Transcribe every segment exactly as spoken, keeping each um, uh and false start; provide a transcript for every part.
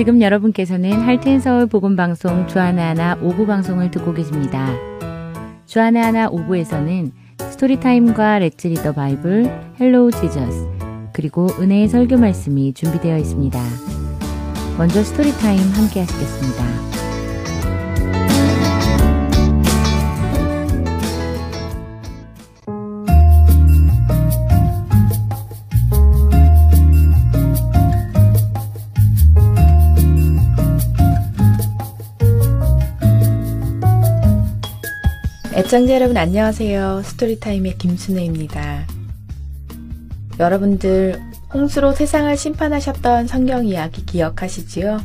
지금 여러분께서는 할트앤서울 복음방송 주하네하나 오 부 방송을 듣고 계십니다. 주하네하나 오 부에서는 스토리타임과 Let's Read the Bible, Hello Jesus, 그리고 은혜의 설교 말씀이 준비되어 있습니다. 먼저 스토리타임 함께 하시겠습니다. 애청자 여러분 안녕하세요. 스토리타임의 김순혜입니다. 여러분들 홍수로 세상을 심판하셨던 성경 이야기 기억하시지요?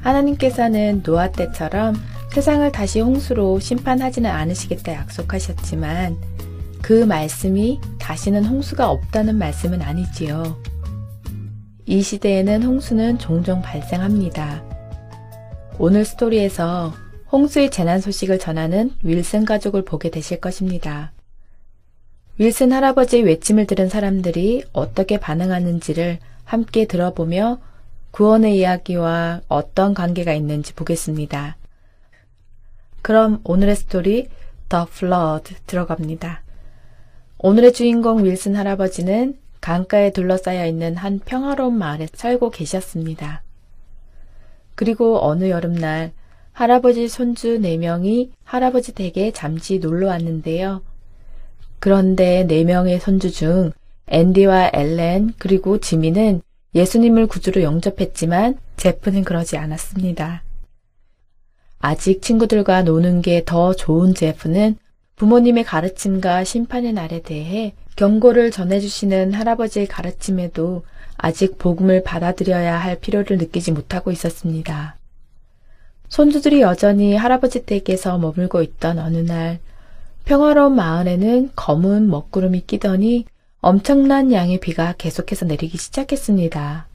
하나님께서는 노아 때처럼 세상을 다시 홍수로 심판하지는 않으시겠다 약속하셨지만 그 말씀이 다시는 홍수가 없다는 말씀은 아니지요. 이 시대에는 홍수는 종종 발생합니다. 오늘 스토리에서 홍수의 재난 소식을 전하는 윌슨 가족을 보게 되실 것입니다. 윌슨 할아버지의 외침을 들은 사람들이 어떻게 반응하는지를 함께 들어보며 구원의 이야기와 어떤 관계가 있는지 보겠습니다. 그럼 오늘의 스토리 The Flood 들어갑니다. 오늘의 주인공 윌슨 할아버지는 강가에 둘러싸여 있는 한 평화로운 마을에 살고 계셨습니다. 그리고 어느 여름날 할아버지 손주 네 명이 할아버지 댁에 잠시 놀러 왔는데요. 그런데 네 명의 손주 중 앤디와 엘렌 그리고 지미는 예수님을 구주로 영접했지만 제프는 그러지 않았습니다. 아직 친구들과 노는 게 더 좋은 제프는 부모님의 가르침과 심판의 날에 대해 경고를 전해주시는 할아버지의 가르침에도 아직 복음을 받아들여야 할 필요를 느끼지 못하고 있었습니다. 손주들이 여전히 할아버지 댁에서 머물고 있던 어느 날 평화로운 마을에는 검은 먹구름이 끼더니 엄청난 양의 비가 계속해서 내리기 시작했습니다.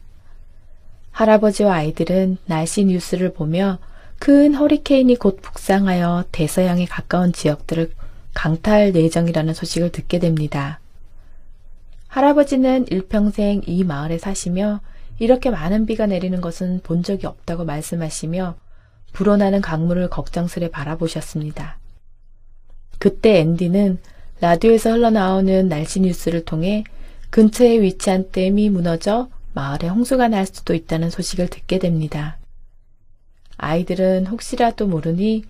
할아버지와 아이들은 날씨 뉴스를 보며 큰 허리케인이 곧 북상하여 대서양에 가까운 지역들을 강타할 예정이라는 소식을 듣게 됩니다. 할아버지는 일평생 이 마을에 사시며 이렇게 많은 비가 내리는 것은 본 적이 없다고 말씀하시며 불어나는 강물을 걱정스레 바라보셨습니다. 그때 앤디는 라디오에서 흘러나오는 날씨 뉴스를 통해 근처에 위치한 댐이 무너져 마을에 홍수가 날 수도 있다는 소식을 듣게 됩니다. 아이들은 혹시라도 모르니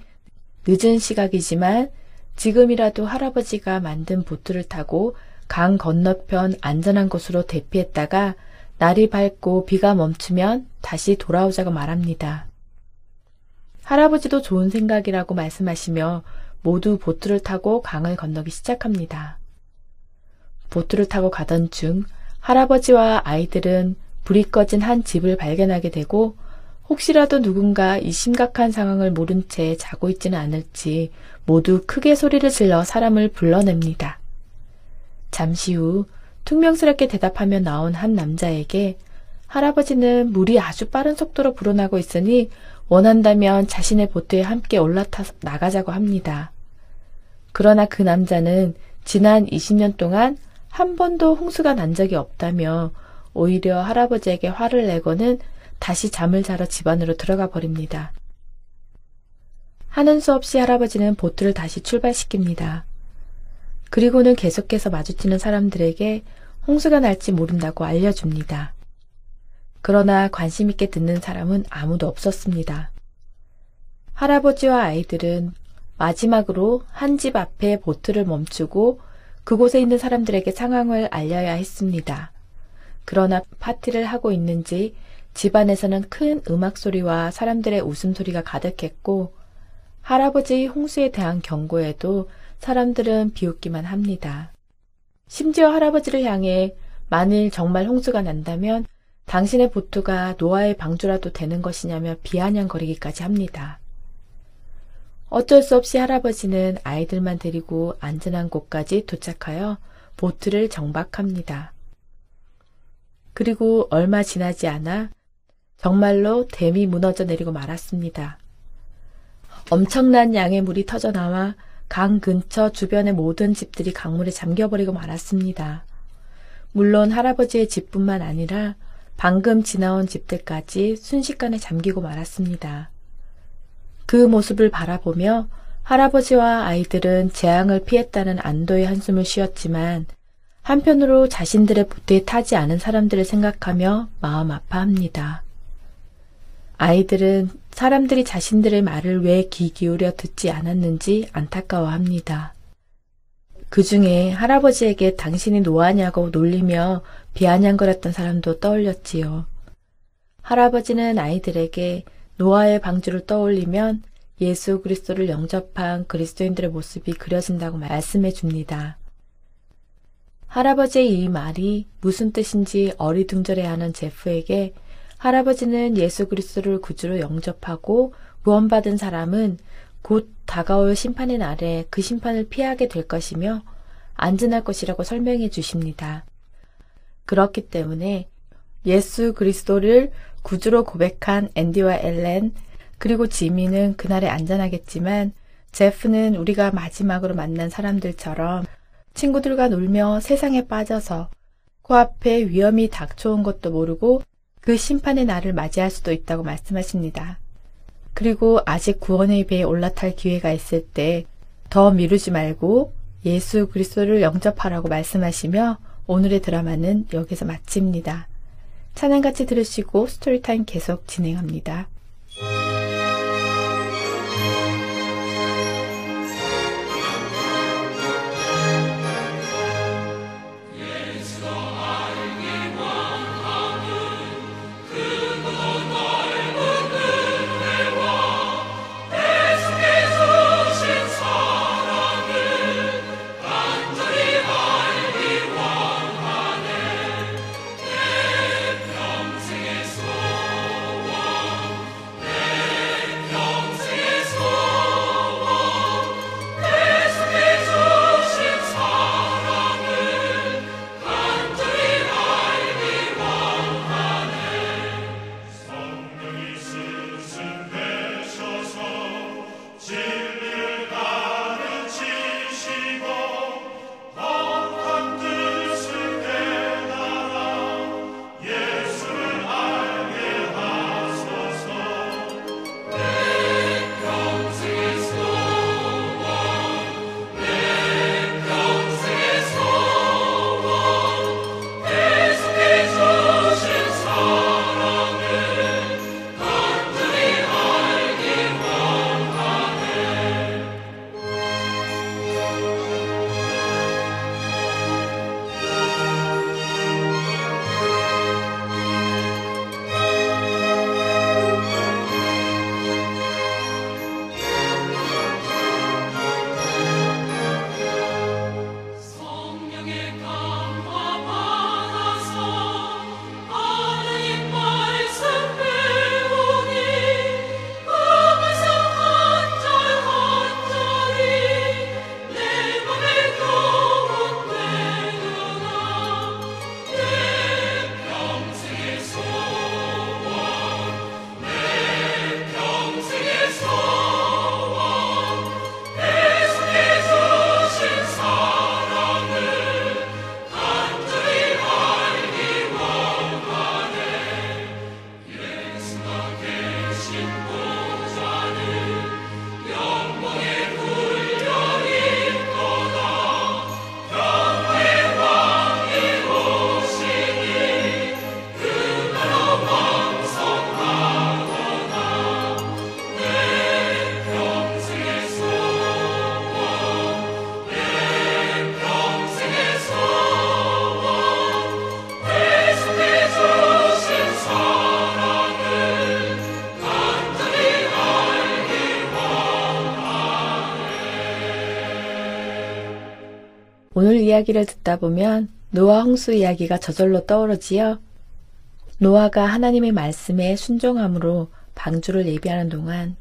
늦은 시각이지만 지금이라도 할아버지가 만든 보트를 타고 강 건너편 안전한 곳으로 대피했다가 날이 밝고 비가 멈추면 다시 돌아오자고 말합니다. 할아버지도 좋은 생각이라고 말씀하시며 모두 보트를 타고 강을 건너기 시작합니다. 보트를 타고 가던 중 할아버지와 아이들은 불이 꺼진 한 집을 발견하게 되고 혹시라도 누군가 이 심각한 상황을 모른 채 자고 있지는 않을지 모두 크게 소리를 질러 사람을 불러냅니다. 잠시 후 퉁명스럽게 대답하며 나온 한 남자에게 할아버지는 물이 아주 빠른 속도로 불어나고 있으니 원한다면 자신의 보트에 함께 올라타 나가자고 합니다. 그러나 그 남자는 지난 이십 년 동안 한 번도 홍수가 난 적이 없다며 오히려 할아버지에게 화를 내고는 다시 잠을 자러 집 안으로 들어가 버립니다. 하는 수 없이 할아버지는 보트를 다시 출발시킵니다. 그리고는 계속해서 마주치는 사람들에게 홍수가 날지 모른다고 알려줍니다. 그러나 관심 있게 듣는 사람은 아무도 없었습니다. 할아버지와 아이들은 마지막으로 한 집 앞에 보트를 멈추고 그곳에 있는 사람들에게 상황을 알려야 했습니다. 그러나 파티를 하고 있는지 집안에서는 큰 음악 소리와 사람들의 웃음소리가 가득했고 할아버지 홍수에 대한 경고에도 사람들은 비웃기만 합니다. 심지어 할아버지를 향해 만일 정말 홍수가 난다면 당신의 보트가 노아의 방주라도 되는 것이냐며 비아냥거리기까지 합니다. 어쩔 수 없이 할아버지는 아이들만 데리고 안전한 곳까지 도착하여 보트를 정박합니다. 그리고 얼마 지나지 않아 정말로 댐이 무너져 내리고 말았습니다. 엄청난 양의 물이 터져나와 강 근처 주변의 모든 집들이 강물에 잠겨버리고 말았습니다. 물론 할아버지의 집뿐만 아니라 방금 지나온 집들까지 순식간에 잠기고 말았습니다. 그 모습을 바라보며 할아버지와 아이들은 재앙을 피했다는 안도의 한숨을 쉬었지만 한편으로 자신들의 보트에 타지 않은 사람들을 생각하며 마음 아파합니다. 아이들은 사람들이 자신들의 말을 왜 귀 기울여 듣지 않았는지 안타까워합니다. 그 중에 할아버지에게 당신이 노하냐고 놀리며 비아냥거렸던 사람도 떠올렸지요. 할아버지는 아이들에게 노아의 방주를 떠올리면 예수 그리스도를 영접한 그리스도인들의 모습이 그려진다고 말씀해 줍니다. 할아버지의 이 말이 무슨 뜻인지 어리둥절해하는 제프에게 할아버지는 예수 그리스도를 구주로 영접하고 구원받은 사람은 곧 다가올 심판의 날에 그 심판을 피하게 될 것이며 안전할 것이라고 설명해 주십니다. 그렇기 때문에 예수 그리스도를 구주로 고백한 앤디와 엘렌 그리고 지미는 그날에 안전하겠지만 제프는 우리가 마지막으로 만난 사람들처럼 친구들과 놀며 세상에 빠져서 코앞에 위험이 닥쳐온 것도 모르고 그 심판의 날을 맞이할 수도 있다고 말씀하십니다. 그리고 아직 구원의 배에 올라탈 기회가 있을 때 더 미루지 말고 예수 그리스도를 영접하라고 말씀하시며 오늘의 드라마는 여기서 마칩니다. 찬양같이 들으시고 스토리타임 계속 진행합니다. 오늘 이야기를 듣다 보면 노아 홍수 이야기가 저절로 떠오르지요. 노아가 하나님의 말씀에 순종함으로 방주를 예비하는 동안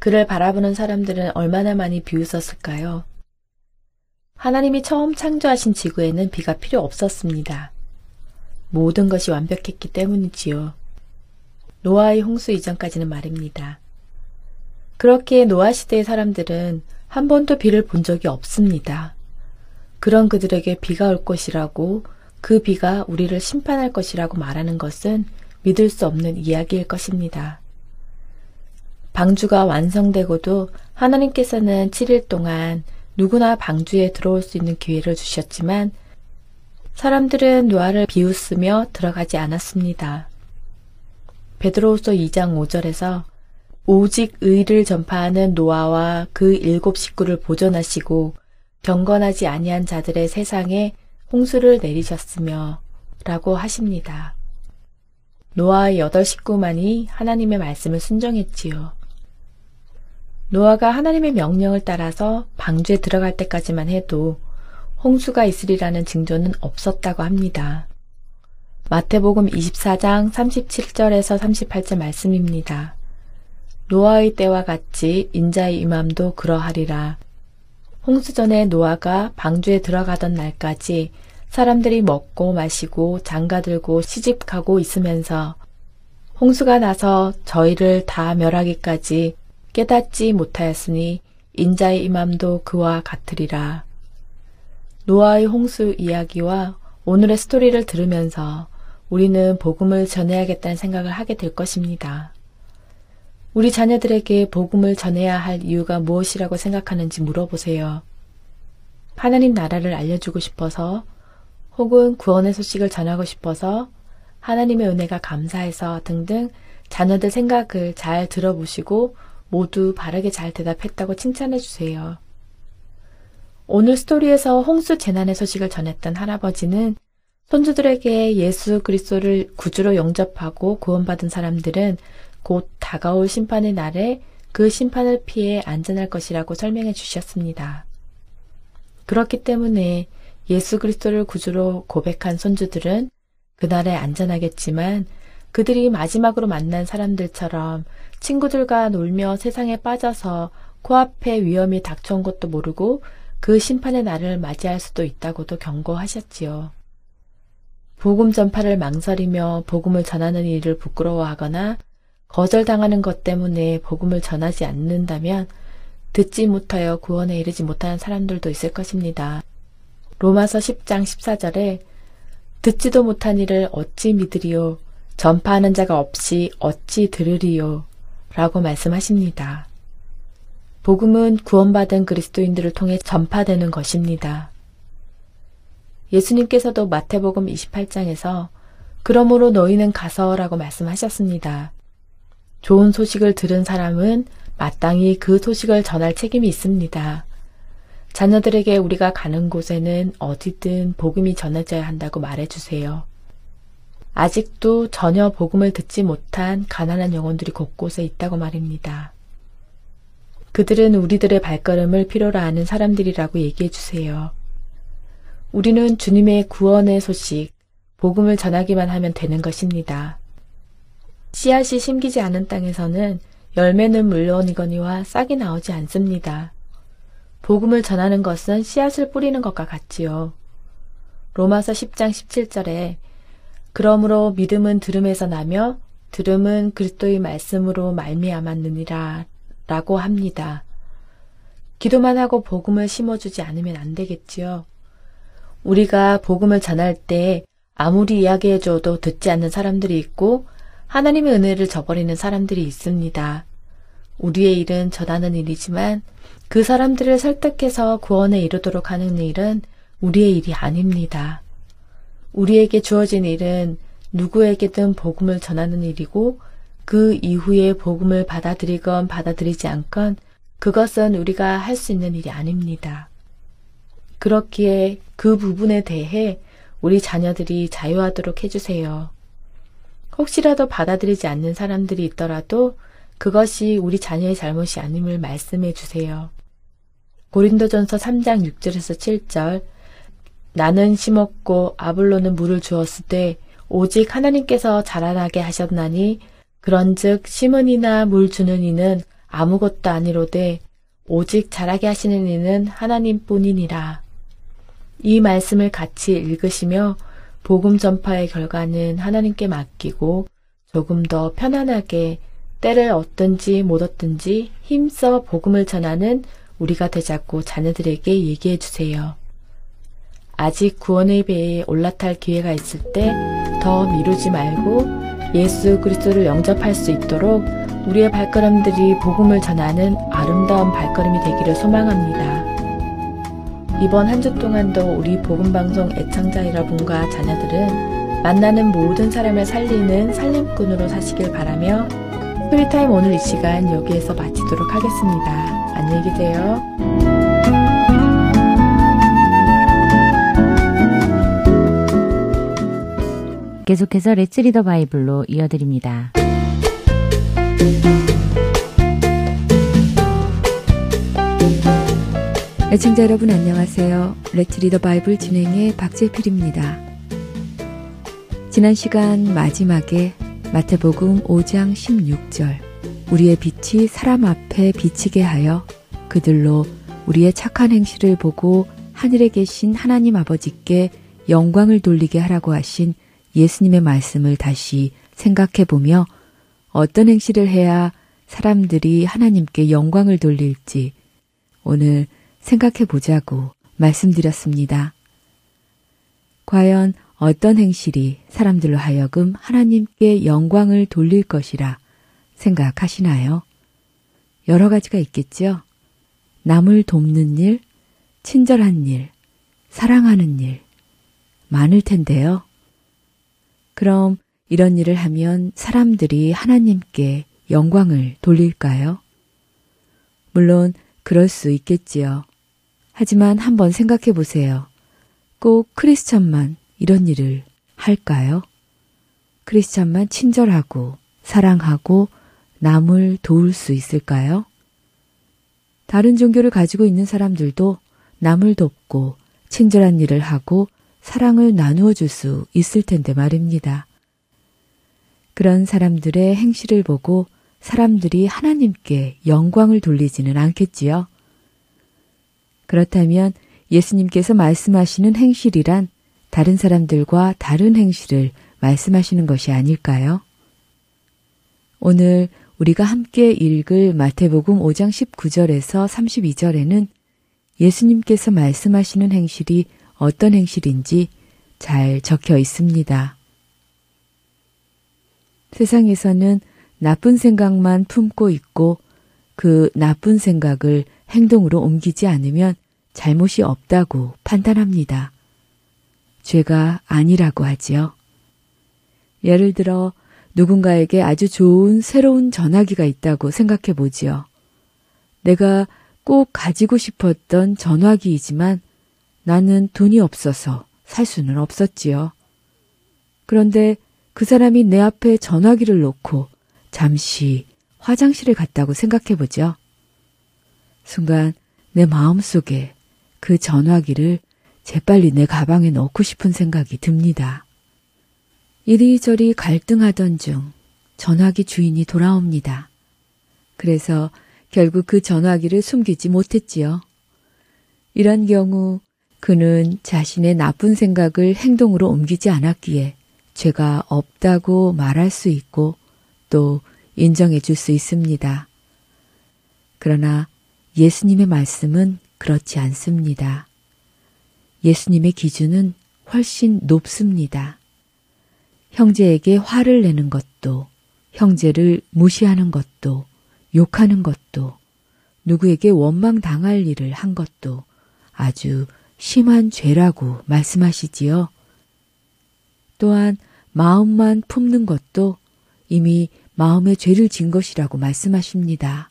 그를 바라보는 사람들은 얼마나 많이 비웃었을까요? 하나님이 처음 창조하신 지구에는 비가 필요 없었습니다. 모든 것이 완벽했기 때문이지요. 노아의 홍수 이전까지는 말입니다. 그렇기에 노아 시대의 사람들은 한 번도 비를 본 적이 없습니다. 그런 그들에게 비가 올 것이라고 그 비가 우리를 심판할 것이라고 말하는 것은 믿을 수 없는 이야기일 것입니다. 방주가 완성되고도 하나님께서는 칠 일 동안 누구나 방주에 들어올 수 있는 기회를 주셨지만 사람들은 노아를 비웃으며 들어가지 않았습니다. 베드로후서 이 장 오 절에서 오직 의를 전파하는 노아와 그 일곱 식구를 보존하시고 경건하지 아니한 자들의 세상에 홍수를 내리셨으며 라고 하십니다. 노아의 여덟 식구만이 하나님의 말씀을 순종했지요. 노아가 하나님의 명령을 따라서 방주에 들어갈 때까지만 해도 홍수가 있으리라는 징조는 없었다고 합니다. 마태복음 이십사 장 삼십칠 절에서 삼십팔 절 말씀입니다. 노아의 때와 같이 인자의 임함도 그러하리라. 홍수 전에 노아가 방주에 들어가던 날까지 사람들이 먹고 마시고 장가들고 시집가고 있으면서 홍수가 나서 저희를 다 멸하기까지 깨닫지 못하였으니 인자의 임함도 그와 같으리라. 노아의 홍수 이야기와 오늘의 스토리를 들으면서 우리는 복음을 전해야겠다는 생각을 하게 될 것입니다. 우리 자녀들에게 복음을 전해야 할 이유가 무엇이라고 생각하는지 물어보세요. 하나님 나라를 알려주고 싶어서, 혹은 구원의 소식을 전하고 싶어서, 하나님의 은혜가 감사해서 등등 자녀들 생각을 잘 들어보시고 모두 바르게 잘 대답했다고 칭찬해주세요. 오늘 스토리에서 홍수 재난의 소식을 전했던 할아버지는 손주들에게 예수 그리스도를 구주로 영접하고 구원받은 사람들은 곧 다가올 심판의 날에 그 심판을 피해 안전할 것이라고 설명해 주셨습니다. 그렇기 때문에 예수 그리스도를 구주로 고백한 손주들은 그날에 안전하겠지만 그들이 마지막으로 만난 사람들처럼 친구들과 놀며 세상에 빠져서 코앞에 위험이 닥쳐온 것도 모르고 그 심판의 날을 맞이할 수도 있다고도 경고하셨지요. 복음 전파를 망설이며 복음을 전하는 일을 부끄러워하거나 거절당하는 것 때문에 복음을 전하지 않는다면 듣지 못하여 구원에 이르지 못하는 사람들도 있을 것입니다. 로마서 십 장 십사 절에 듣지도 못한 이를 어찌 믿으리요, 전파하는 자가 없이 어찌 들으리요 라고 말씀하십니다. 복음은 구원받은 그리스도인들을 통해 전파되는 것입니다. 예수님께서도 마태복음 이십팔 장에서 그러므로 너희는 가서 라고 말씀하셨습니다. 좋은 소식을 들은 사람은 마땅히 그 소식을 전할 책임이 있습니다. 자녀들에게 우리가 가는 곳에는 어디든 복음이 전해져야 한다고 말해주세요. 아직도 전혀 복음을 듣지 못한 가난한 영혼들이 곳곳에 있다고 말입니다. 그들은 우리들의 발걸음을 필요로 하는 사람들이라고 얘기해 주세요. 우리는 주님의 구원의 소식, 복음을 전하기만 하면 되는 것입니다. 씨앗이 심기지 않은 땅에서는 열매는 물론이거니와 싹이 나오지 않습니다. 복음을 전하는 것은 씨앗을 뿌리는 것과 같지요. 로마서 십 장 십칠 절에 그러므로 믿음은 들음에서 나며 들음은 그리스도의 말씀으로 말미암았느니라 라고 합니다. 기도만 하고 복음을 심어주지 않으면 안 되겠지요. 우리가 복음을 전할 때 아무리 이야기해줘도 듣지 않는 사람들이 있고 하나님의 은혜를 저버리는 사람들이 있습니다. 우리의 일은 전하는 일이지만 그 사람들을 설득해서 구원에 이르도록 하는 일은 우리의 일이 아닙니다. 우리에게 주어진 일은 누구에게든 복음을 전하는 일이고 그 이후에 복음을 받아들이건 받아들이지 않건 그것은 우리가 할 수 있는 일이 아닙니다. 그렇기에 그 부분에 대해 우리 자녀들이 자유하도록 해주세요. 혹시라도 받아들이지 않는 사람들이 있더라도 그것이 우리 자녀의 잘못이 아님을 말씀해 주세요. 고린도전서 삼 장 육 절에서 칠 절 나는 심었고 아볼로는 물을 주었을 때 오직 하나님께서 자라나게 하셨나니 그런즉 심은 이나 물 주는 이는 아무것도 아니로되 오직 자라게 하시는 이는 하나님뿐이니라. 이 말씀을 같이 읽으시며 복음 전파의 결과는 하나님께 맡기고 조금 더 편안하게 때를 얻든지 못 얻든지 힘써 복음을 전하는 우리가 되자고 자녀들에게 얘기해 주세요. 아직 구원의 배에 올라탈 기회가 있을 때 더 미루지 말고 예수 그리스도를 영접할 수 있도록 우리의 발걸음들이 복음을 전하는 아름다운 발걸음이 되기를 소망합니다. 이번 한 주 동안도 우리 복음방송 애청자 여러분과 자녀들은 만나는 모든 사람을 살리는 살림꾼으로 사시길 바라며 스토리타임 오늘 이 시간 여기에서 마치도록 하겠습니다. 안녕히 계세요. 계속해서 Let's Read the Bible로 이어드립니다. 애청자 여러분 안녕하세요. Let's Read the Bible 진행의 박재필입니다. 지난 시간 마지막에 마태복음 오 장 십육 절 우리의 빛이 사람 앞에 비치게 하여 그들로 우리의 착한 행실을 보고 하늘에 계신 하나님 아버지께 영광을 돌리게 하라고 하신 예수님의 말씀을 다시 생각해보며 어떤 행실을 해야 사람들이 하나님께 영광을 돌릴지 오늘 생각해보자고 말씀드렸습니다. 과연 어떤 행실이 사람들로 하여금 하나님께 영광을 돌릴 것이라 생각하시나요? 여러 가지가 있겠죠? 남을 돕는 일, 친절한 일, 사랑하는 일 많을 텐데요. 그럼 이런 일을 하면 사람들이 하나님께 영광을 돌릴까요? 물론 그럴 수 있겠지요. 하지만 한번 생각해 보세요. 꼭 크리스천만 이런 일을 할까요? 크리스천만 친절하고 사랑하고 남을 도울 수 있을까요? 다른 종교를 가지고 있는 사람들도 남을 돕고 친절한 일을 하고 사랑을 나누어 줄 수 있을 텐데 말입니다. 그런 사람들의 행실을 보고 사람들이 하나님께 영광을 돌리지는 않겠지요. 그렇다면 예수님께서 말씀하시는 행실이란 다른 사람들과 다른 행실을 말씀하시는 것이 아닐까요? 오늘 우리가 함께 읽을 마태복음 오 장 십구 절에서 삼십이 절에는 예수님께서 말씀하시는 행실이 어떤 행실인지 잘 적혀 있습니다. 세상에서는 나쁜 생각만 품고 있고 그 나쁜 생각을 행동으로 옮기지 않으면 잘못이 없다고 판단합니다. 죄가 아니라고 하지요. 예를 들어 누군가에게 아주 좋은 새로운 전화기가 있다고 생각해 보지요. 내가 꼭 가지고 싶었던 전화기이지만 나는 돈이 없어서 살 수는 없었지요. 그런데 그 사람이 내 앞에 전화기를 놓고 잠시 화장실에 갔다고 생각해보죠. 순간 내 마음속에 그 전화기를 재빨리 내 가방에 넣고 싶은 생각이 듭니다. 이리저리 갈등하던 중 전화기 주인이 돌아옵니다. 그래서 결국 그 전화기를 숨기지 못했지요. 이런 경우 그는 자신의 나쁜 생각을 행동으로 옮기지 않았기에 죄가 없다고 말할 수 있고 또 인정해 줄 수 있습니다. 그러나 예수님의 말씀은 그렇지 않습니다. 예수님의 기준은 훨씬 높습니다. 형제에게 화를 내는 것도, 형제를 무시하는 것도, 욕하는 것도, 누구에게 원망당할 일을 한 것도 아주 심한 죄라고 말씀하시지요. 또한 마음만 품는 것도 이미 마음의 죄를 진 것이라고 말씀하십니다.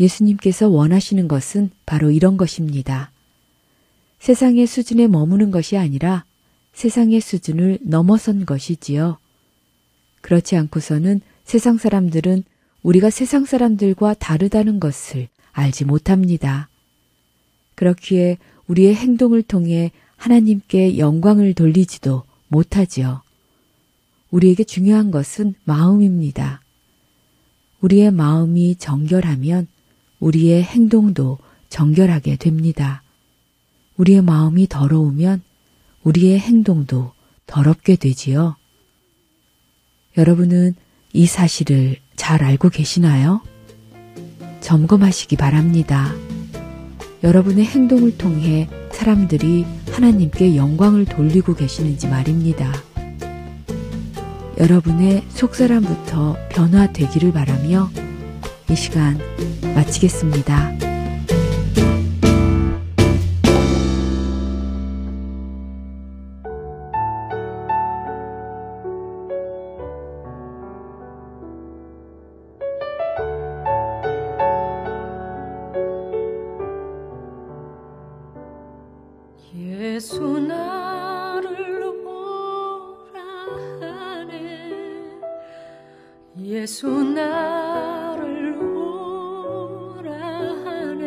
예수님께서 원하시는 것은 바로 이런 것입니다. 세상의 수준에 머무는 것이 아니라 세상의 수준을 넘어선 것이지요. 그렇지 않고서는 세상 사람들은 우리가 세상 사람들과 다르다는 것을 알지 못합니다. 그렇기에 우리의 행동을 통해 하나님께 영광을 돌리지도 못하지요. 우리에게 중요한 것은 마음입니다. 우리의 마음이 정결하면 우리의 행동도 정결하게 됩니다. 우리의 마음이 더러우면 우리의 행동도 더럽게 되지요. 여러분은 이 사실을 잘 알고 계시나요? 점검하시기 바랍니다. 여러분의 행동을 통해 사람들이 하나님께 영광을 돌리고 계시는지 말입니다. 여러분의 속사람부터 변화되기를 바라며 이 시간 마치겠습니다. 예수 나를 보라 하네. 예수 나를 보라 하네.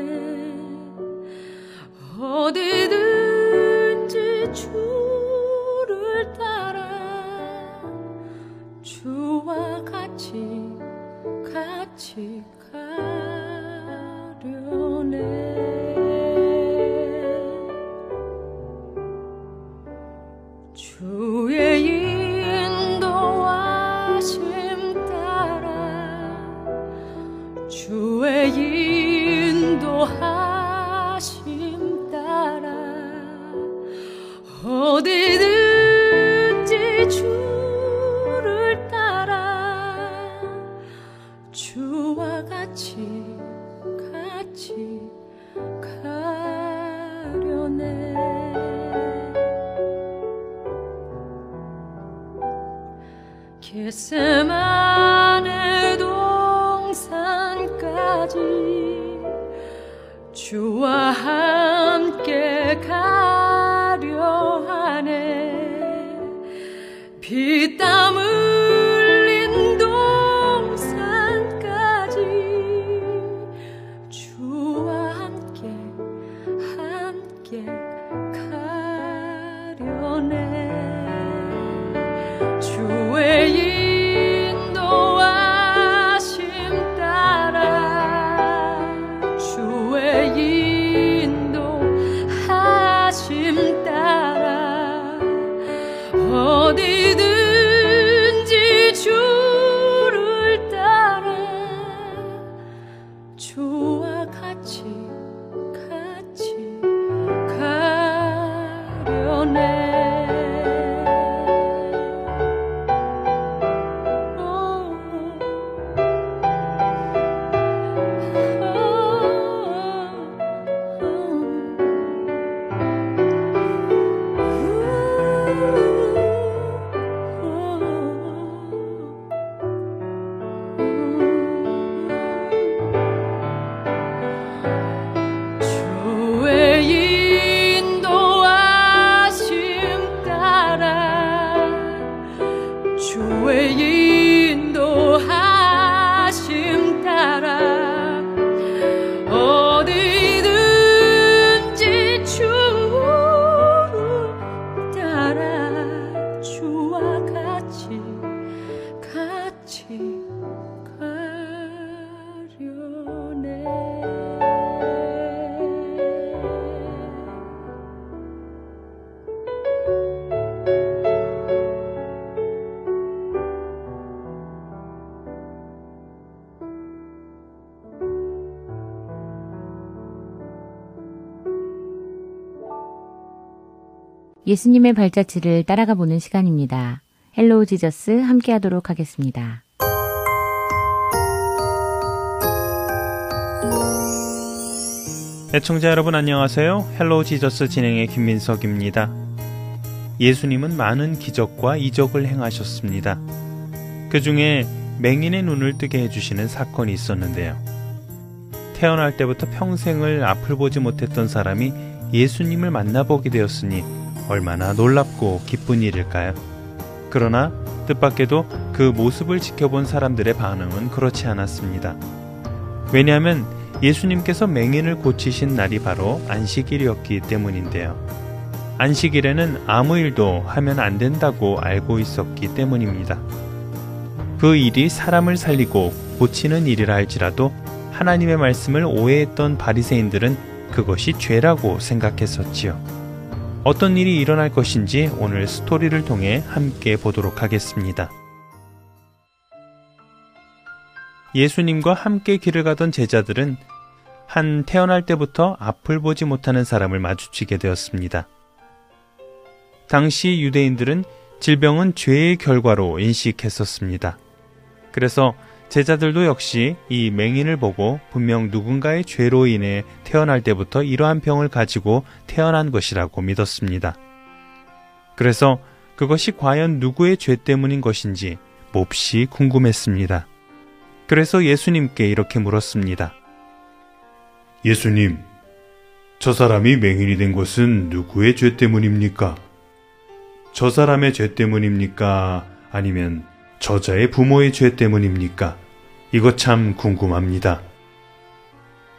어디든지 주를 따라 주와 같이 같이 가려네. 주의 인도하심 따라 주의 인도하심 따라 어디든지 주를 따라 주와 같이 같이 가려네. 겟세마네 동산까지 주와 함께 가려 하네. 피땀 흘린 동산까지 주와 함께 함께 가려네. 주의 예수님의 발자취를 따라가 보는 시간입니다. 헬로 지저스 함께 하도록 하겠습니다. 애청자 여러분 안녕하세요. 헬로 지저스 진행의 김민석입니다. 예수님은 많은 기적과 이적을 행하셨습니다. 그 중에 맹인의 눈을 뜨게 해주시는 사건이 있었는데요. 태어날 때부터 평생을 앞을 보지 못했던 사람이 예수님을 만나보게 되었으니 얼마나 놀랍고 기쁜 일일까요? 그러나 뜻밖에도 그 모습을 지켜본 사람들의 반응은 그렇지 않았습니다. 왜냐하면 예수님께서 맹인을 고치신 날이 바로 안식일이었기 때문인데요. 안식일에는 아무 일도 하면 안 된다고 알고 있었기 때문입니다. 그 일이 사람을 살리고 고치는 일이라 할지라도 하나님의 말씀을 오해했던 바리새인들은 그것이 죄라고 생각했었지요. 어떤 일이 일어날 것인지 오늘 스토리를 통해 함께 보도록 하겠습니다. 예수님과 함께 길을 가던 제자들은 한 태어날 때부터 앞을 보지 못하는 사람을 마주치게 되었습니다. 당시 유대인들은 질병은 죄의 결과로 인식했었습니다. 그래서 제자들도 역시 이 맹인을 보고 분명 누군가의 죄로 인해 태어날 때부터 이러한 병을 가지고 태어난 것이라고 믿었습니다. 그래서 그것이 과연 누구의 죄 때문인 것인지 몹시 궁금했습니다. 그래서 예수님께 이렇게 물었습니다. 예수님, 저 사람이 맹인이 된 것은 누구의 죄 때문입니까? 저 사람의 죄 때문입니까? 아니면 저자의 부모의 죄 때문입니까? 이거 참 궁금합니다.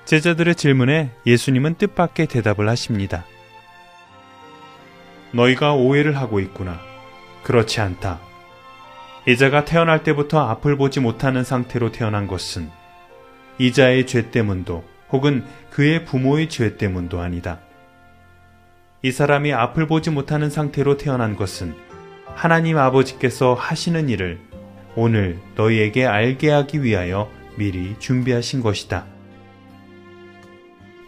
제자들의 질문에 예수님은 뜻밖의 대답을 하십니다. 너희가 오해를 하고 있구나. 그렇지 않다. 이자가 태어날 때부터 앞을 보지 못하는 상태로 태어난 것은 이자의 죄 때문도 혹은 그의 부모의 죄 때문도 아니다. 이 사람이 앞을 보지 못하는 상태로 태어난 것은 하나님 아버지께서 하시는 일을 오늘 너희에게 알게 하기 위하여 미리 준비하신 것이다.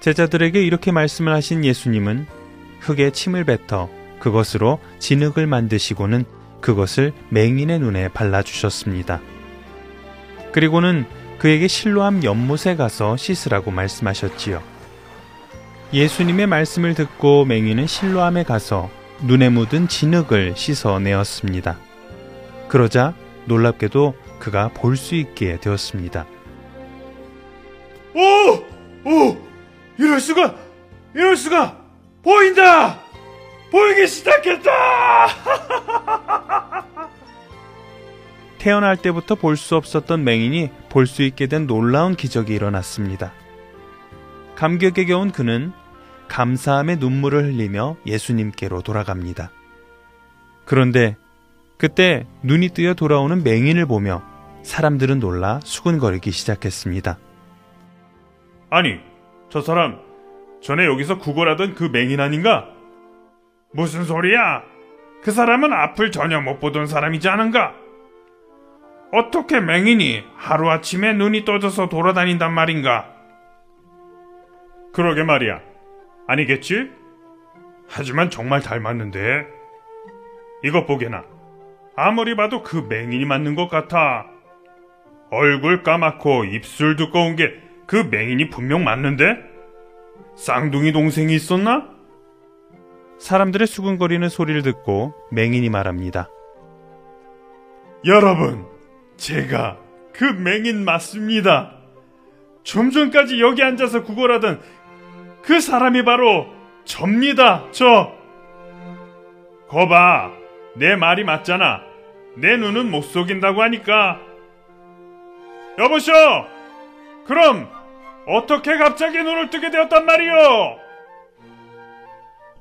제자들에게 이렇게 말씀을 하신 예수님은 흙에 침을 뱉어 그것으로 진흙을 만드시고는 그것을 맹인의 눈에 발라주셨습니다. 그리고는 그에게 실로암 연못에 가서 씻으라고 말씀하셨지요. 예수님의 말씀을 듣고 맹인은 실로암에 가서 눈에 묻은 진흙을 씻어내었습니다. 그러자 놀랍게도 그가 볼 수 있게 되었습니다. 오! 오! 이럴 수가! 이럴 수가! 보인다! 보이기 시작했다! 태어날 때부터 볼 수 없었던 맹인이 볼 수 있게 된 놀라운 기적이 일어났습니다. 감격에 겨운 그는 감사함의 눈물을 흘리며 예수님께로 돌아갑니다. 그런데 그때 눈이 뜨여 돌아오는 맹인을 보며 사람들은 놀라 수근거리기 시작했습니다. 아니, 저 사람 전에 여기서 구걸하던 그 맹인 아닌가? 무슨 소리야? 그 사람은 앞을 전혀 못 보던 사람이지 않은가? 어떻게 맹인이 하루아침에 눈이 떠져서 돌아다닌단 말인가? 그러게 말이야. 아니겠지? 하지만 정말 닮았는데. 이것 보게나. 아무리 봐도 그 맹인이 맞는 것 같아. 얼굴 까맣고 입술 두꺼운 게 그 맹인이 분명 맞는데? 쌍둥이 동생이 있었나? 사람들의 수근거리는 소리를 듣고 맹인이 말합니다. 여러분, 제가 그 맹인 맞습니다. 좀 전까지 여기 앉아서 구걸하던 그 사람이 바로 접니다, 저. 거봐, 내 말이 맞잖아. 내 눈은 못 속인다고 하니까. 여보쇼, 그럼 어떻게 갑자기 눈을 뜨게 되었단 말이오?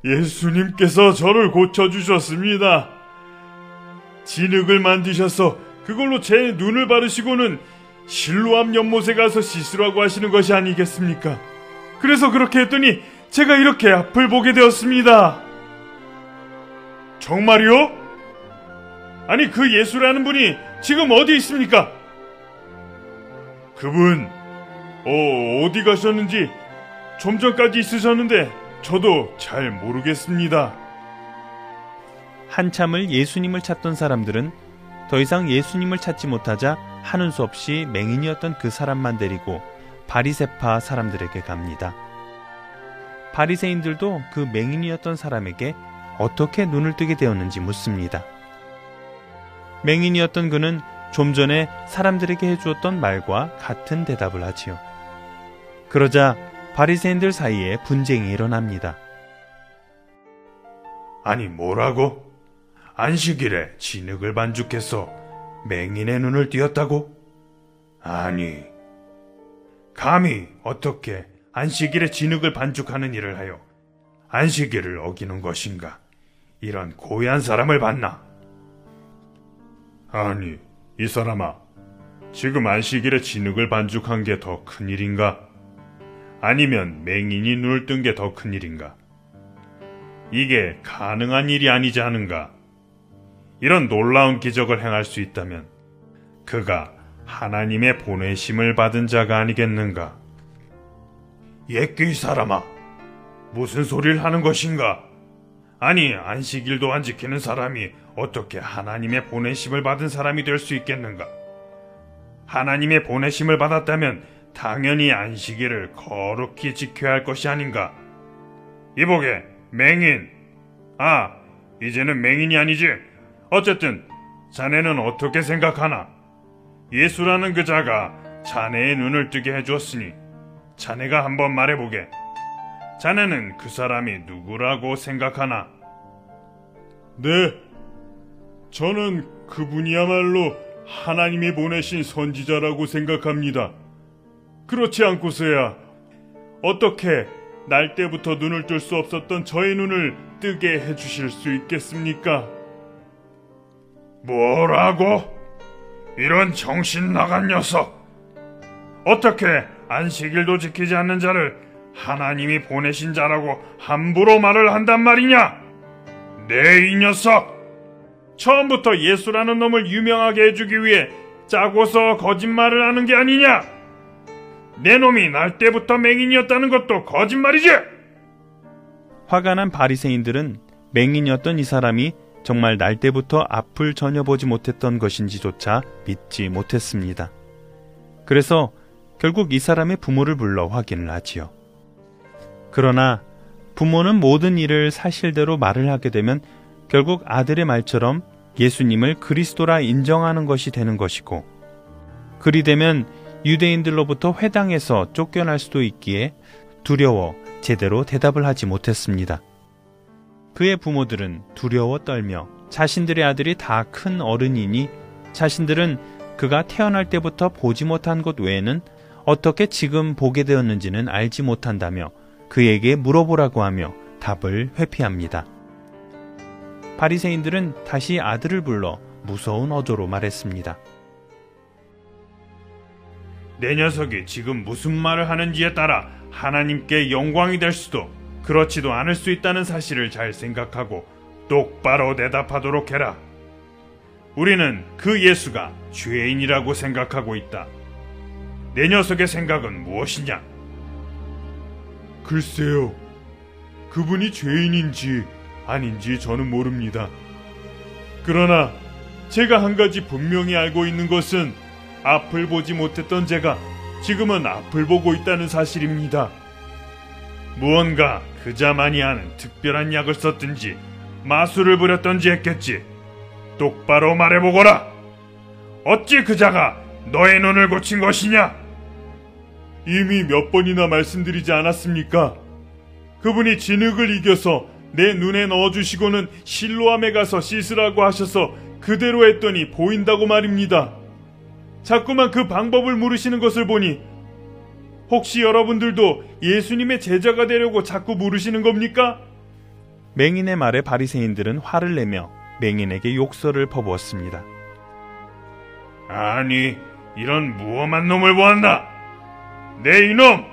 예수님께서 저를 고쳐주셨습니다. 진흙을 만드셔서 그걸로 제 눈을 바르시고는 실로암 연못에 가서 씻으라고 하시는 것이 아니겠습니까? 그래서 그렇게 했더니 제가 이렇게 앞을 보게 되었습니다. 정말이요? 아니, 그 예수라는 분이 지금 어디 있습니까? 그분 어, 어디 가셨는지 좀 전까지 있으셨는데 저도 잘 모르겠습니다. 한참을 예수님을 찾던 사람들은 더 이상 예수님을 찾지 못하자 하는 수 없이 맹인이었던 그 사람만 데리고 바리새파 사람들에게 갑니다. 바리새인들도 그 맹인이었던 사람에게 어떻게 눈을 뜨게 되었는지 묻습니다. 맹인이었던 그는 좀 전에 사람들에게 해주었던 말과 같은 대답을 하지요. 그러자 바리새인들 사이에 분쟁이 일어납니다. 아니, 뭐라고? 안식일에 진흙을 반죽해서 맹인의 눈을 띄었다고? 아니, 감히 어떻게 안식일에 진흙을 반죽하는 일을 하여 안식일을 어기는 것인가? 이런 고의한 사람을 봤나? 아니, 이 사람아, 지금 안식일에 진흙을 반죽한 게 더 큰일인가? 아니면 맹인이 눈을 뜬 게 더 큰일인가? 이게 가능한 일이 아니지 않은가? 이런 놀라운 기적을 행할 수 있다면 그가 하나님의 보내심을 받은 자가 아니겠는가? 예끼 사람아, 무슨 소리를 하는 것인가? 아니, 안식일도 안 지키는 사람이 어떻게 하나님의 보내심을 받은 사람이 될 수 있겠는가? 하나님의 보내심을 받았다면 당연히 안식일을 거룩히 지켜야 할 것이 아닌가? 이보게, 맹인! 아, 이제는 맹인이 아니지? 어쨌든 자네는 어떻게 생각하나? 예수라는 그자가 자네의 눈을 뜨게 해주었으니 자네가 한번 말해보게. 자네는 그 사람이 누구라고 생각하나? 네, 저는 그분이야말로 하나님이 보내신 선지자라고 생각합니다. 그렇지 않고서야 어떻게 날 때부터 눈을 뜰 수 없었던 저의 눈을 뜨게 해주실 수 있겠습니까? 뭐라고? 이런 정신나간 녀석! 어떻게 안식일도 지키지 않는 자를 하나님이 보내신 자라고 함부로 말을 한단 말이냐? 네, 이 녀석! 처음부터 예수라는 놈을 유명하게 해주기 위해 짜고서 거짓말을 하는 게 아니냐? 내 놈이 날 때부터 맹인이었다는 것도 거짓말이지! 화가 난 바리새인들은 맹인이었던 이 사람이 정말 날 때부터 앞을 전혀 보지 못했던 것인지조차 믿지 못했습니다. 그래서 결국 이 사람의 부모를 불러 확인을 하지요. 그러나 부모는 모든 일을 사실대로 말을 하게 되면 결국 아들의 말처럼 예수님을 그리스도라 인정하는 것이 되는 것이고, 그리 되면 유대인들로부터 회당에서 쫓겨날 수도 있기에 두려워 제대로 대답을 하지 못했습니다. 그의 부모들은 두려워 떨며 자신들의 아들이 다 큰 어른이니 자신들은 그가 태어날 때부터 보지 못한 것 외에는 어떻게 지금 보게 되었는지는 알지 못한다며 그에게 물어보라고 하며 답을 회피합니다. 바리새인들은 다시 아들을 불러 무서운 어조로 말했습니다. 내 녀석이 지금 무슨 말을 하는지에 따라 하나님께 영광이 될 수도 그렇지도 않을 수 있다는 사실을 잘 생각하고 똑바로 대답하도록 해라. 우리는 그 예수가 죄인이라고 생각하고 있다. 내 녀석의 생각은 무엇이냐? 글쎄요, 그분이 죄인인지 아닌지 저는 모릅니다. 그러나 제가 한 가지 분명히 알고 있는 것은 앞을 보지 못했던 제가 지금은 앞을 보고 있다는 사실입니다. 무언가 그자만이 아는 특별한 약을 썼든지 마술을 부렸던지 했겠지. 똑바로 말해보거라. 어찌 그자가 너의 눈을 고친 것이냐? 이미 몇 번이나 말씀드리지 않았습니까? 그분이 진흙을 이겨서 내 눈에 넣어주시고는 실로암에 가서 씻으라고 하셔서 그대로 했더니 보인다고 말입니다. 자꾸만 그 방법을 물으시는 것을 보니 혹시 여러분들도 예수님의 제자가 되려고 자꾸 물으시는 겁니까? 맹인의 말에 바리새인들은 화를 내며 맹인에게 욕설을 퍼부었습니다. 아니, 이런 무엄한 놈을 보았나? 네, 이놈!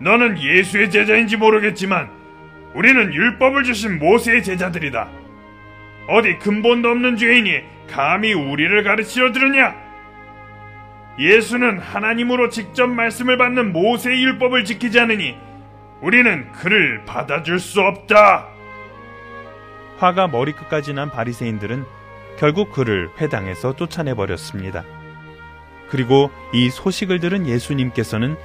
너는 예수의 제자인지 모르겠지만 우리는 율법을 주신 모세의 제자들이다. 어디 근본도 없는 죄인이 감히 우리를 가르치려 들으냐? 예수는 하나님으로 직접 말씀을 받는 모세의 율법을 지키지 않으니 우리는 그를 받아줄 수 없다. 화가 머리끝까지 난 바리새인들은 결국 그를 회당에서 쫓아내버렸습니다. 그리고 이 소식을 들은 예수님께서는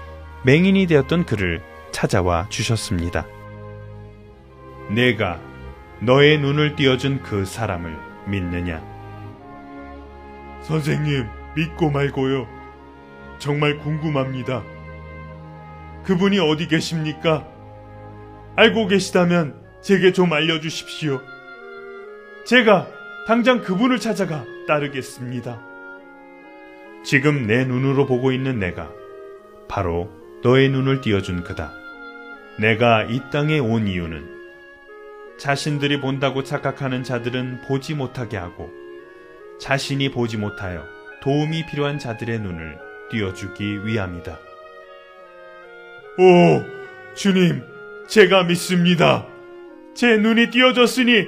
맹인이 되었던 그를 찾아와 주셨습니다. 내가 너의 눈을 띄어준 그 사람을 믿느냐? 선생님, 믿고 말고요. 정말 궁금합니다. 그분이 어디 계십니까? 알고 계시다면 제게 좀 알려주십시오. 제가 당장 그분을 찾아가 따르겠습니다. 지금 내 눈으로 보고 있는 내가 바로 너의 눈을 띄어준 그다. 내가 이 땅에 온 이유는 자신들이 본다고 착각하는 자들은 보지 못하게 하고 자신이 보지 못하여 도움이 필요한 자들의 눈을 띄어주기 위함이다. 오, 주님, 제가 믿습니다. 제 눈이 띄어졌으니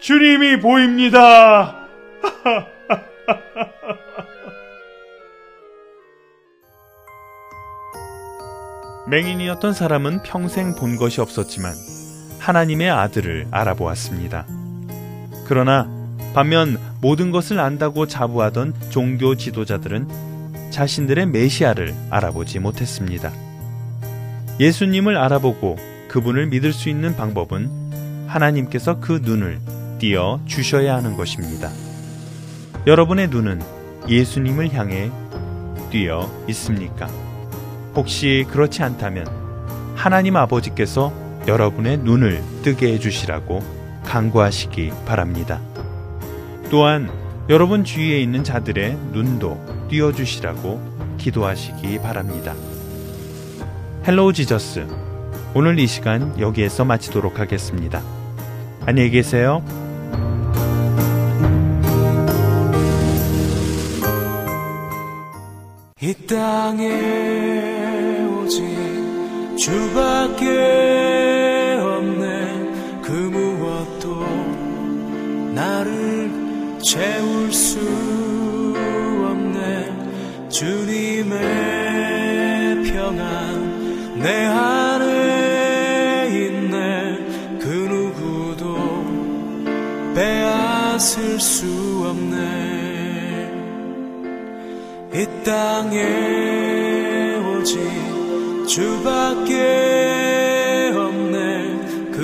주님이 보입니다. 맹인이었던 사람은 평생 본 것이 없었지만 하나님의 아들을 알아보았습니다. 그러나 반면 모든 것을 안다고 자부하던 종교 지도자들은 자신들의 메시아를 알아보지 못했습니다. 예수님을 알아보고 그분을 믿을 수 있는 방법은 하나님께서 그 눈을 띄어 주셔야 하는 것입니다. 여러분의 눈은 예수님을 향해 띄어 있습니까? 혹시 그렇지 않다면 하나님 아버지께서 여러분의 눈을 뜨게 해주시라고 간구하시기 바랍니다. 또한 여러분 주위에 있는 자들의 눈도 띄워주시라고 기도하시기 바랍니다. 헬로우 지저스, 오늘 이 시간 여기에서 마치도록 하겠습니다. 안녕히 계세요. 이 땅에 오직 주밖에 없네. 그 무엇도 나를 채울 수 없네. 주님의 평안 내 안에 있네. 그 누구도 빼앗을 수 없네. 이 땅에 오직 주밖에 없네. 그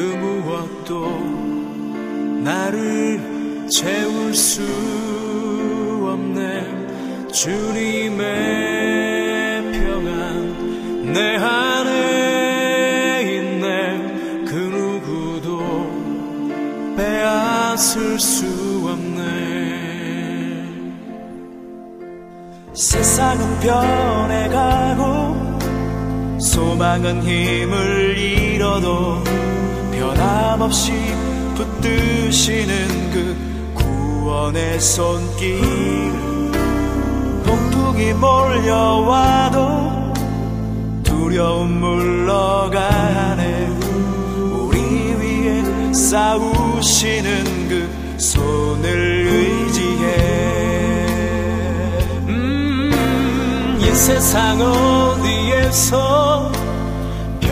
무엇도 나를 채울 수 없네. 주님의 평안 내 안에 있네. 그 누구도 빼앗을 수 없네. 세상은 변해가고 소망은 힘을 잃어도 변함없이 붙드시는 그 구원의 손길. 폭풍이 몰려와도 두려움 물러가네. 우리 위에 싸우시는 그 손을 의지해. 세상 어디에서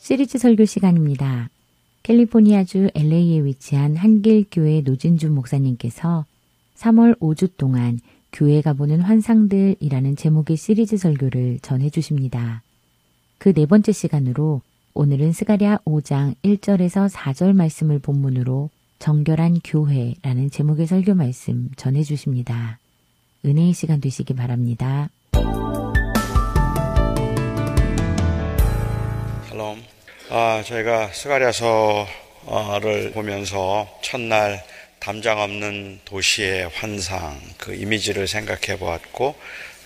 시리즈 설교 시간입니다. 캘리포니아주 엘에이에 위치한 한길교회 노진주 목사님께서 삼월 오주 동안 교회가 보는 환상들이라는 제목의 시리즈 설교를 전해주십니다. 그 네 번째 시간으로 오늘은 스가랴 오장 일절에서 사절 말씀을 본문으로 정결한 교회라는 제목의 설교 말씀 전해주십니다. 은혜의 시간 되시기 바랍니다. 샬롬. 아, 저희가 스가랴서를 보면서 첫날 담장 없는 도시의 환상 그 이미지를 생각해 보았고,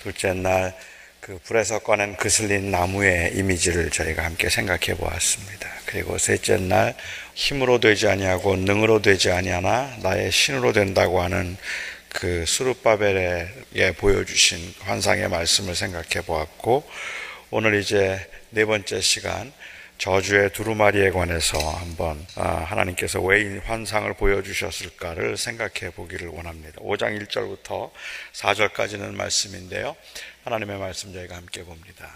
둘째 날 그 불에서 꺼낸 그슬린 나무의 이미지를 저희가 함께 생각해 보았습니다. 그리고 셋째 날 힘으로 되지 아니하고 능으로 되지 아니하나 나의 신으로 된다고 하는 그 스룹바벨에 보여주신 환상의 말씀을 생각해 보았고, 오늘 이제 네 번째 시간 저주의 두루마리에 관해서 한번 하나님께서 왜 이 환상을 보여주셨을까를 생각해 보기를 원합니다. 오장 일절부터 사절까지는 말씀인데요, 하나님의 말씀 저희가 함께 봅니다.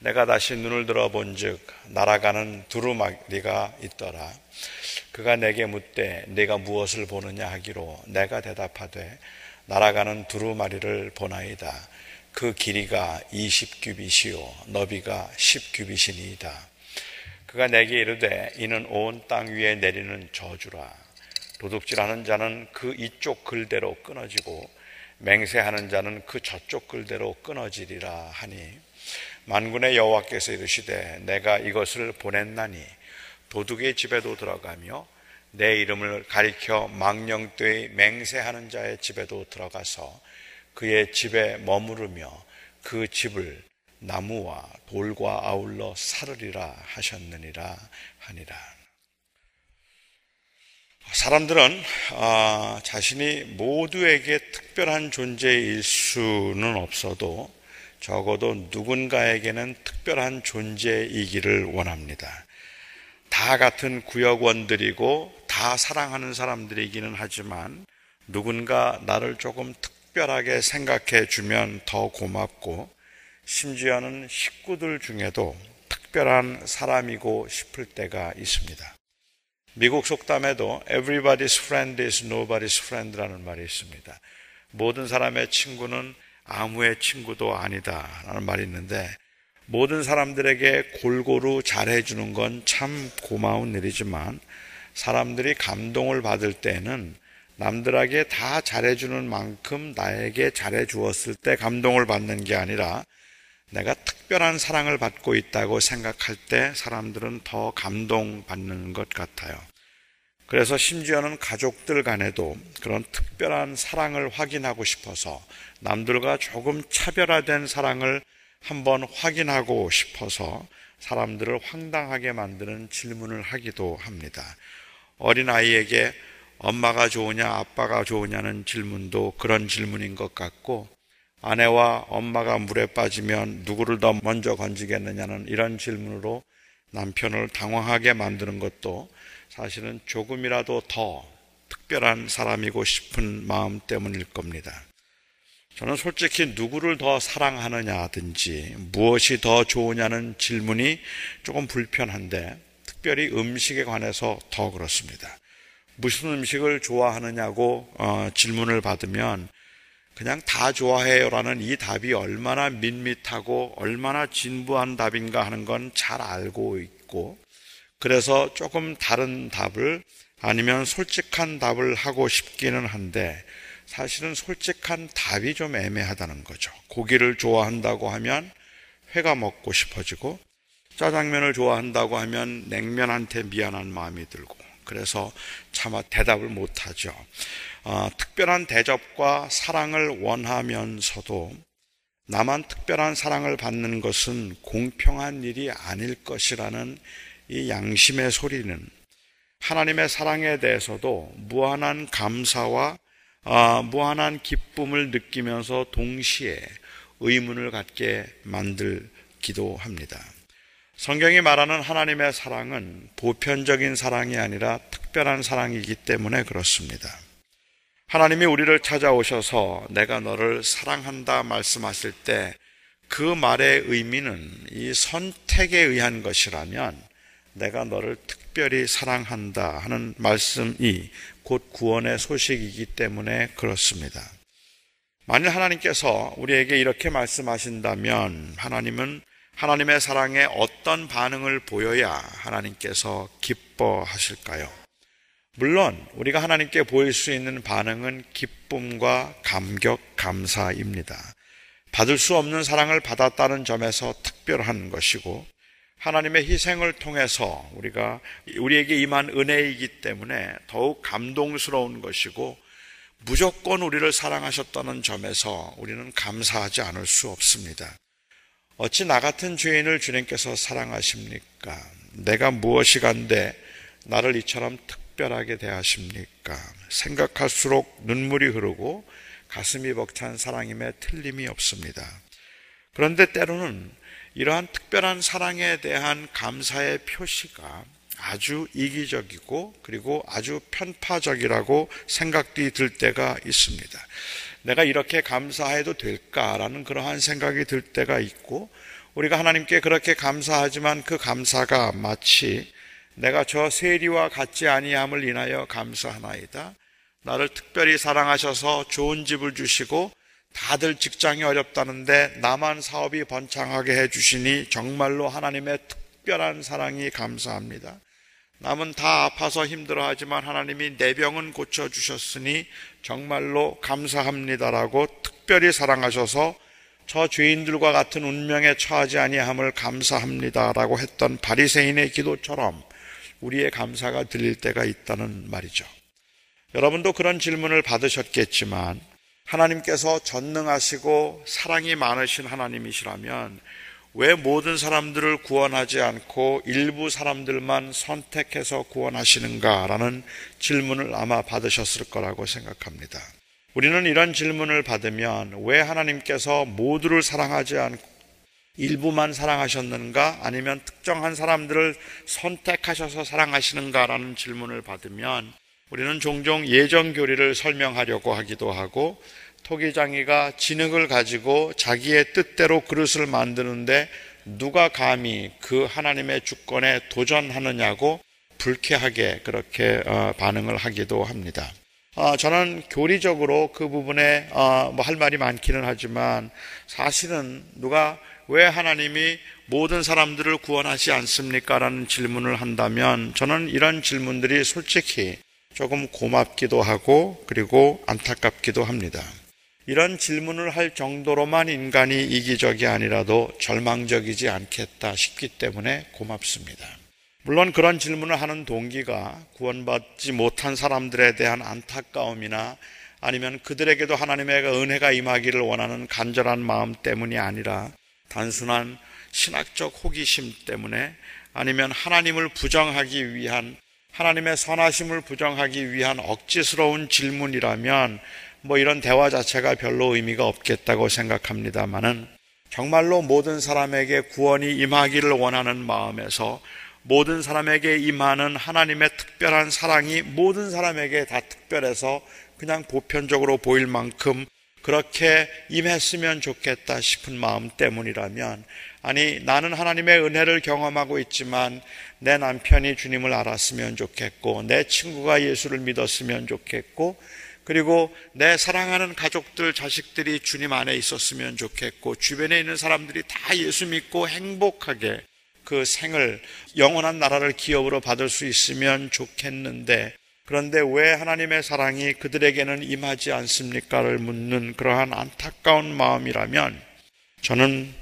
내가 다시 눈을 들어 본즉 날아가는 두루마리가 있더라. 그가 내게 묻되 네가 무엇을 보느냐 하기로 내가 대답하되 날아가는 두루마리를 보나이다. 그 길이가 이십 규빗이요 너비가 십 규빗이니이다. 그가 내게 이르되 이는 온 땅 위에 내리는 저주라. 도둑질하는 자는 그 이쪽 글대로 끊어지고 맹세하는 자는 그 저쪽 글대로 끊어지리라 하니, 만군의 여호와께서 이르시되 내가 이것을 보냈나니 도둑의 집에도 들어가며 내 이름을 가리켜 망령되이 맹세하는 자의 집에도 들어가서 그의 집에 머무르며 그 집을 나무와 돌과 아울러 사르리라 하셨느니라 하니라. 사람들은 자신이 모두에게 특별한 존재일 수는 없어도 적어도 누군가에게는 특별한 존재이기를 원합니다. 다 같은 구역원들이고 다 사랑하는 사람들이기는 하지만 누군가 나를 조금 특별하게 생각해 주면 더 고맙고, 심지어는 식구들 중에도 특별한 사람이고 싶을 때가 있습니다. 미국 속담에도 Everybody's friend is nobody's friend라는 말이 있습니다. 모든 사람의 친구는 아무의 친구도 아니다 라는 말이 있는데, 모든 사람들에게 골고루 잘해주는 건 참 고마운 일이지만 사람들이 감동을 받을 때는 남들에게 다 잘해주는 만큼 나에게 잘해주었을 때 감동을 받는 게 아니라 내가 특별한 사랑을 받고 있다고 생각할 때 사람들은 더 감동받는 것 같아요. 그래서 심지어는 가족들 간에도 그런 특별한 사랑을 확인하고 싶어서, 남들과 조금 차별화된 사랑을 한번 확인하고 싶어서 사람들을 황당하게 만드는 질문을 하기도 합니다. 어린아이에게 엄마가 좋으냐 아빠가 좋으냐는 질문도 그런 질문인 것 같고, 아내와 엄마가 물에 빠지면 누구를 더 먼저 건지겠느냐는 이런 질문으로 남편을 당황하게 만드는 것도 사실은 조금이라도 더 특별한 사람이고 싶은 마음 때문일 겁니다. 저는 솔직히 누구를 더 사랑하느냐든지 무엇이 더 좋으냐는 질문이 조금 불편한데, 특별히 음식에 관해서 더 그렇습니다. 무슨 음식을 좋아하느냐고 어, 질문을 받으면 그냥 다 좋아해요 라는 이 답이 얼마나 밋밋하고 얼마나 진부한 답인가 하는 건 잘 알고 있고, 그래서 조금 다른 답을, 아니면 솔직한 답을 하고 싶기는 한데 사실은 솔직한 답이 좀 애매하다는 거죠. 고기를 좋아한다고 하면 회가 먹고 싶어지고, 짜장면을 좋아한다고 하면 냉면한테 미안한 마음이 들고, 그래서 차마 대답을 못하죠. 어, 특별한 대접과 사랑을 원하면서도 나만 특별한 사랑을 받는 것은 공평한 일이 아닐 것이라는 이 양심의 소리는 하나님의 사랑에 대해서도 무한한 감사와 어, 무한한 기쁨을 느끼면서 동시에 의문을 갖게 만들기도 합니다. 성경이 말하는 하나님의 사랑은 보편적인 사랑이 아니라 특별한 사랑이기 때문에 그렇습니다. 하나님이 우리를 찾아오셔서 내가 너를 사랑한다 말씀하실 때 그 말의 의미는 이 선택에 의한 것이라면 내가 너를 특별히 사랑한다 하는 말씀이 곧 구원의 소식이기 때문에 그렇습니다. 만일 하나님께서 우리에게 이렇게 말씀하신다면 하나님은 하나님의 사랑에 어떤 반응을 보여야 하나님께서 기뻐하실까요? 물론 우리가 하나님께 보일 수 있는 반응은 기쁨과 감격, 감사입니다. 받을 수 없는 사랑을 받았다는 점에서 특별한 것이고 하나님의 희생을 통해서 우리가 우리에게 임한 은혜이기 때문에 더욱 감동스러운 것이고 무조건 우리를 사랑하셨다는 점에서 우리는 감사하지 않을 수 없습니다. 어찌 나 같은 죄인을 주님께서 사랑하십니까? 내가 무엇이 간데 나를 이처럼 특별하게 대하십니까? 생각할수록 눈물이 흐르고 가슴이 벅찬 사랑임에 틀림이 없습니다. 그런데 때로는 이러한 특별한 사랑에 대한 감사의 표시가 아주 이기적이고 그리고 아주 편파적이라고 생각이 들 때가 있습니다. 내가 이렇게 감사해도 될까라는 그러한 생각이 들 때가 있고 우리가 하나님께 그렇게 감사하지만 그 감사가 마치 내가 저 세리와 같지 아니함을 인하여 감사하나이다. 나를 특별히 사랑하셔서 좋은 집을 주시고 다들 직장이 어렵다는데 나만 사업이 번창하게 해주시니 정말로 하나님의 특별한 사랑이 감사합니다. 남은 다 아파서 힘들어하지만 하나님이 내 병은 고쳐주셨으니 정말로 감사합니다라고 특별히 사랑하셔서 저 죄인들과 같은 운명에 처하지 아니함을 감사합니다라고 했던 바리새인의 기도처럼 우리의 감사가 들릴 때가 있다는 말이죠. 여러분도 그런 질문을 받으셨겠지만 하나님께서 전능하시고 사랑이 많으신 하나님이시라면 왜 모든 사람들을 구원하지 않고 일부 사람들만 선택해서 구원하시는가라는 질문을 아마 받으셨을 거라고 생각합니다. 우리는 이런 질문을 받으면 왜 하나님께서 모두를 사랑하지 않고 일부만 사랑하셨는가 아니면 특정한 사람들을 선택하셔서 사랑하시는가라는 질문을 받으면 우리는 종종 예정교리를 설명하려고 하기도 하고 토기장이가 진흙을 가지고 자기의 뜻대로 그릇을 만드는데 누가 감히 그 하나님의 주권에 도전하느냐고 불쾌하게 그렇게 반응을 하기도 합니다. 저는 교리적으로 그 부분에 뭐 할 말이 많기는 하지만 사실은 누가 왜 하나님이 모든 사람들을 구원하지 않습니까? 라는 질문을 한다면 저는 이런 질문들이 솔직히 조금 고맙기도 하고 그리고 안타깝기도 합니다. 이런 질문을 할 정도로만 인간이 이기적이 아니라도 절망적이지 않겠다 싶기 때문에 고맙습니다. 물론 그런 질문을 하는 동기가 구원받지 못한 사람들에 대한 안타까움이나 아니면 그들에게도 하나님의 은혜가 임하기를 원하는 간절한 마음 때문이 아니라 단순한 신학적 호기심 때문에 아니면 하나님을 부정하기 위한 하나님의 선하심을 부정하기 위한 억지스러운 질문이라면 뭐 이런 대화 자체가 별로 의미가 없겠다고 생각합니다만은 정말로 모든 사람에게 구원이 임하기를 원하는 마음에서 모든 사람에게 임하는 하나님의 특별한 사랑이 모든 사람에게 다 특별해서 그냥 보편적으로 보일 만큼 그렇게 임했으면 좋겠다 싶은 마음 때문이라면 아니 나는 하나님의 은혜를 경험하고 있지만 내 남편이 주님을 알았으면 좋겠고 내 친구가 예수를 믿었으면 좋겠고 그리고 내 사랑하는 가족들, 자식들이 주님 안에 있었으면 좋겠고 주변에 있는 사람들이 다 예수 믿고 행복하게 그 생을 영원한 나라를 기업으로 받을 수 있으면 좋겠는데 그런데 왜 하나님의 사랑이 그들에게는 임하지 않습니까를 묻는 그러한 안타까운 마음이라면 저는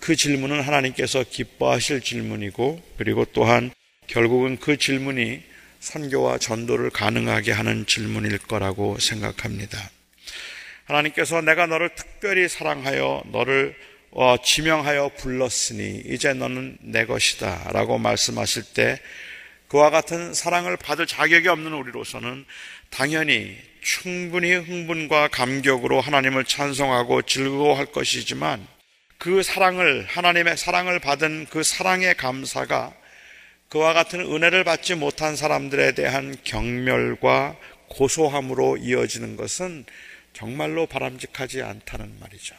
그 질문은 하나님께서 기뻐하실 질문이고, 그리고 또한 결국은 그 질문이 선교와 전도를 가능하게 하는 질문일 거라고 생각합니다. 하나님께서 내가 너를 특별히 사랑하여 너를 어, 지명하여 불렀으니 이제 너는 내 것이다 라고 말씀하실 때, 그와 같은 사랑을 받을 자격이 없는 우리로서는 당연히 충분히 흥분과 감격으로 하나님을 찬송하고 즐거워할 것이지만, 그 사랑을, 하나님의 사랑을 받은 그 사랑의 감사가 그와 같은 은혜를 받지 못한 사람들에 대한 경멸과 고소함으로 이어지는 것은 정말로 바람직하지 않다는 말이죠.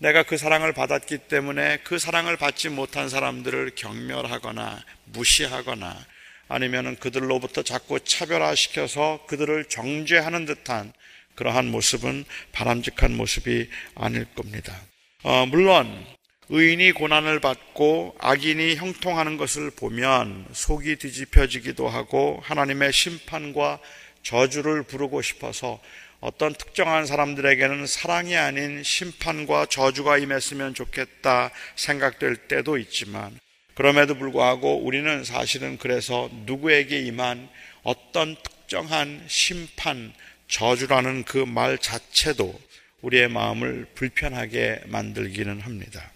내가 그 사랑을 받았기 때문에 그 사랑을 받지 못한 사람들을 경멸하거나 무시하거나, 아니면 그들로부터 자꾸 차별화시켜서 그들을 정죄하는 듯한 그러한 모습은 바람직한 모습이 아닐 겁니다. 어, 물론 의인이 고난을 받고 악인이 형통하는 것을 보면 속이 뒤집혀지기도 하고 하나님의 심판과 저주를 부르고 싶어서 어떤 특정한 사람들에게는 사랑이 아닌 심판과 저주가 임했으면 좋겠다 생각될 때도 있지만, 그럼에도 불구하고 우리는 사실은 그래서 누구에게 임한 어떤 특정한 심판, 저주라는 그 말 자체도 우리의 마음을 불편하게 만들기는 합니다.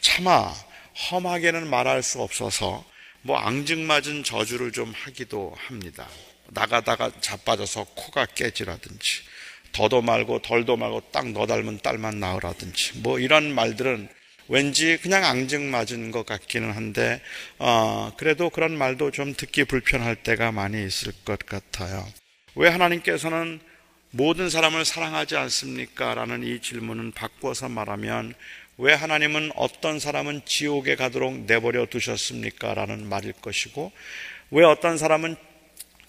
차마 험하게는 말할 수 없어서 뭐 앙증맞은 저주를 좀 하기도 합니다. 나가다가 자빠져서 코가 깨지라든지, 더도 말고 덜도 말고 딱 너 닮은 딸만 낳으라든지, 뭐 이런 말들은 왠지 그냥 앙증맞은 것 같기는 한데 어, 그래도 그런 말도 좀 듣기 불편할 때가 많이 있을 것 같아요. 왜 하나님께서는 모든 사람을 사랑하지 않습니까? 라는 이 질문은 바꾸어서 말하면, 왜 하나님은 어떤 사람은 지옥에 가도록 내버려 두셨습니까? 라는 말일 것이고, 왜 어떤 사람은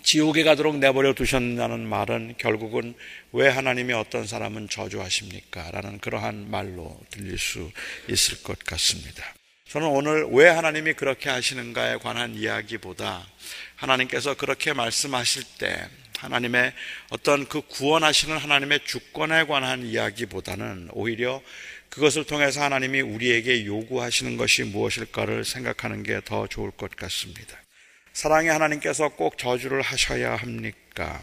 지옥에 가도록 내버려 두셨냐는 말은 결국은 왜 하나님이 어떤 사람은 저주하십니까? 라는 그러한 말로 들릴 수 있을 것 같습니다. 저는 오늘 왜 하나님이 그렇게 하시는가에 관한 이야기보다, 하나님께서 그렇게 말씀하실 때 하나님의 어떤 그 구원하시는 하나님의 주권에 관한 이야기보다는 오히려 그것을 통해서 하나님이 우리에게 요구하시는 것이 무엇일까를 생각하는 게 더 좋을 것 같습니다. 사랑의 하나님께서 꼭 저주를 하셔야 합니까?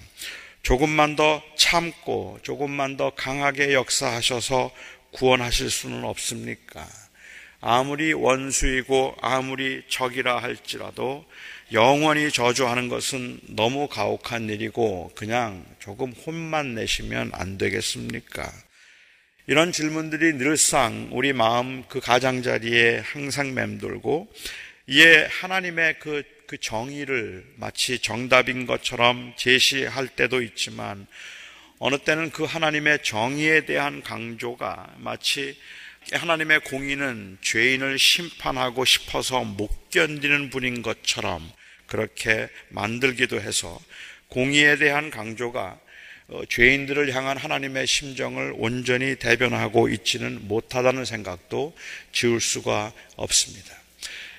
조금만 더 참고 조금만 더 강하게 역사하셔서 구원하실 수는 없습니까? 아무리 원수이고 아무리 적이라 할지라도 영원히 저주하는 것은 너무 가혹한 일이고, 그냥 조금 혼만 내시면 안 되겠습니까? 이런 질문들이 늘상 우리 마음 그 가장자리에 항상 맴돌고, 이에 하나님의 그 그 정의를 마치 정답인 것처럼 제시할 때도 있지만, 어느 때는 그 하나님의 정의에 대한 강조가 마치 하나님의 공의는 죄인을 심판하고 싶어서 못 견디는 분인 것처럼 그렇게 만들기도 해서, 공의에 대한 강조가 죄인들을 향한 하나님의 심정을 온전히 대변하고 있지는 못하다는 생각도 지울 수가 없습니다.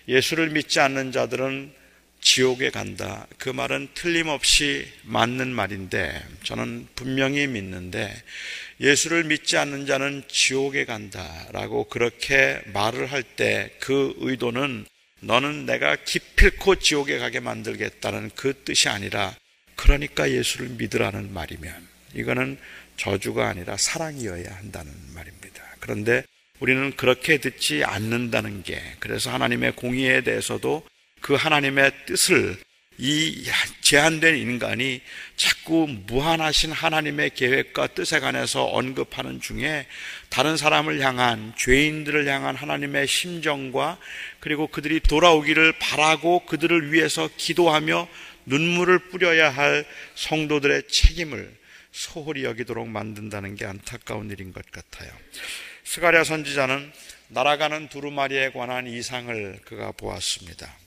예수를 믿지 않는 자들은 지옥에 간다, 그 말은 틀림없이 맞는 말인데, 저는 분명히 믿는데 예수를 믿지 않는 자는 지옥에 간다라고 그렇게 말을 할 때 그 의도는 너는 내가 기필코 지옥에 가게 만들겠다는 그 뜻이 아니라, 그러니까 예수를 믿으라는 말이면 이거는 저주가 아니라 사랑이어야 한다는 말입니다. 그런데 우리는 그렇게 듣지 않는다는 게, 그래서 하나님의 공의에 대해서도 그 하나님의 뜻을 이 제한된 인간이 자꾸 무한하신 하나님의 계획과 뜻에 관해서 언급하는 중에 다른 사람을 향한, 죄인들을 향한 하나님의 심정과, 그리고 그들이 돌아오기를 바라고 그들을 위해서 기도하며 눈물을 뿌려야 할 성도들의 책임을 소홀히 여기도록 만든다는 게 안타까운 일인 것 같아요. 스가랴 선지자는 날아가는 두루마리에 관한 이상을 그가 보았습니다.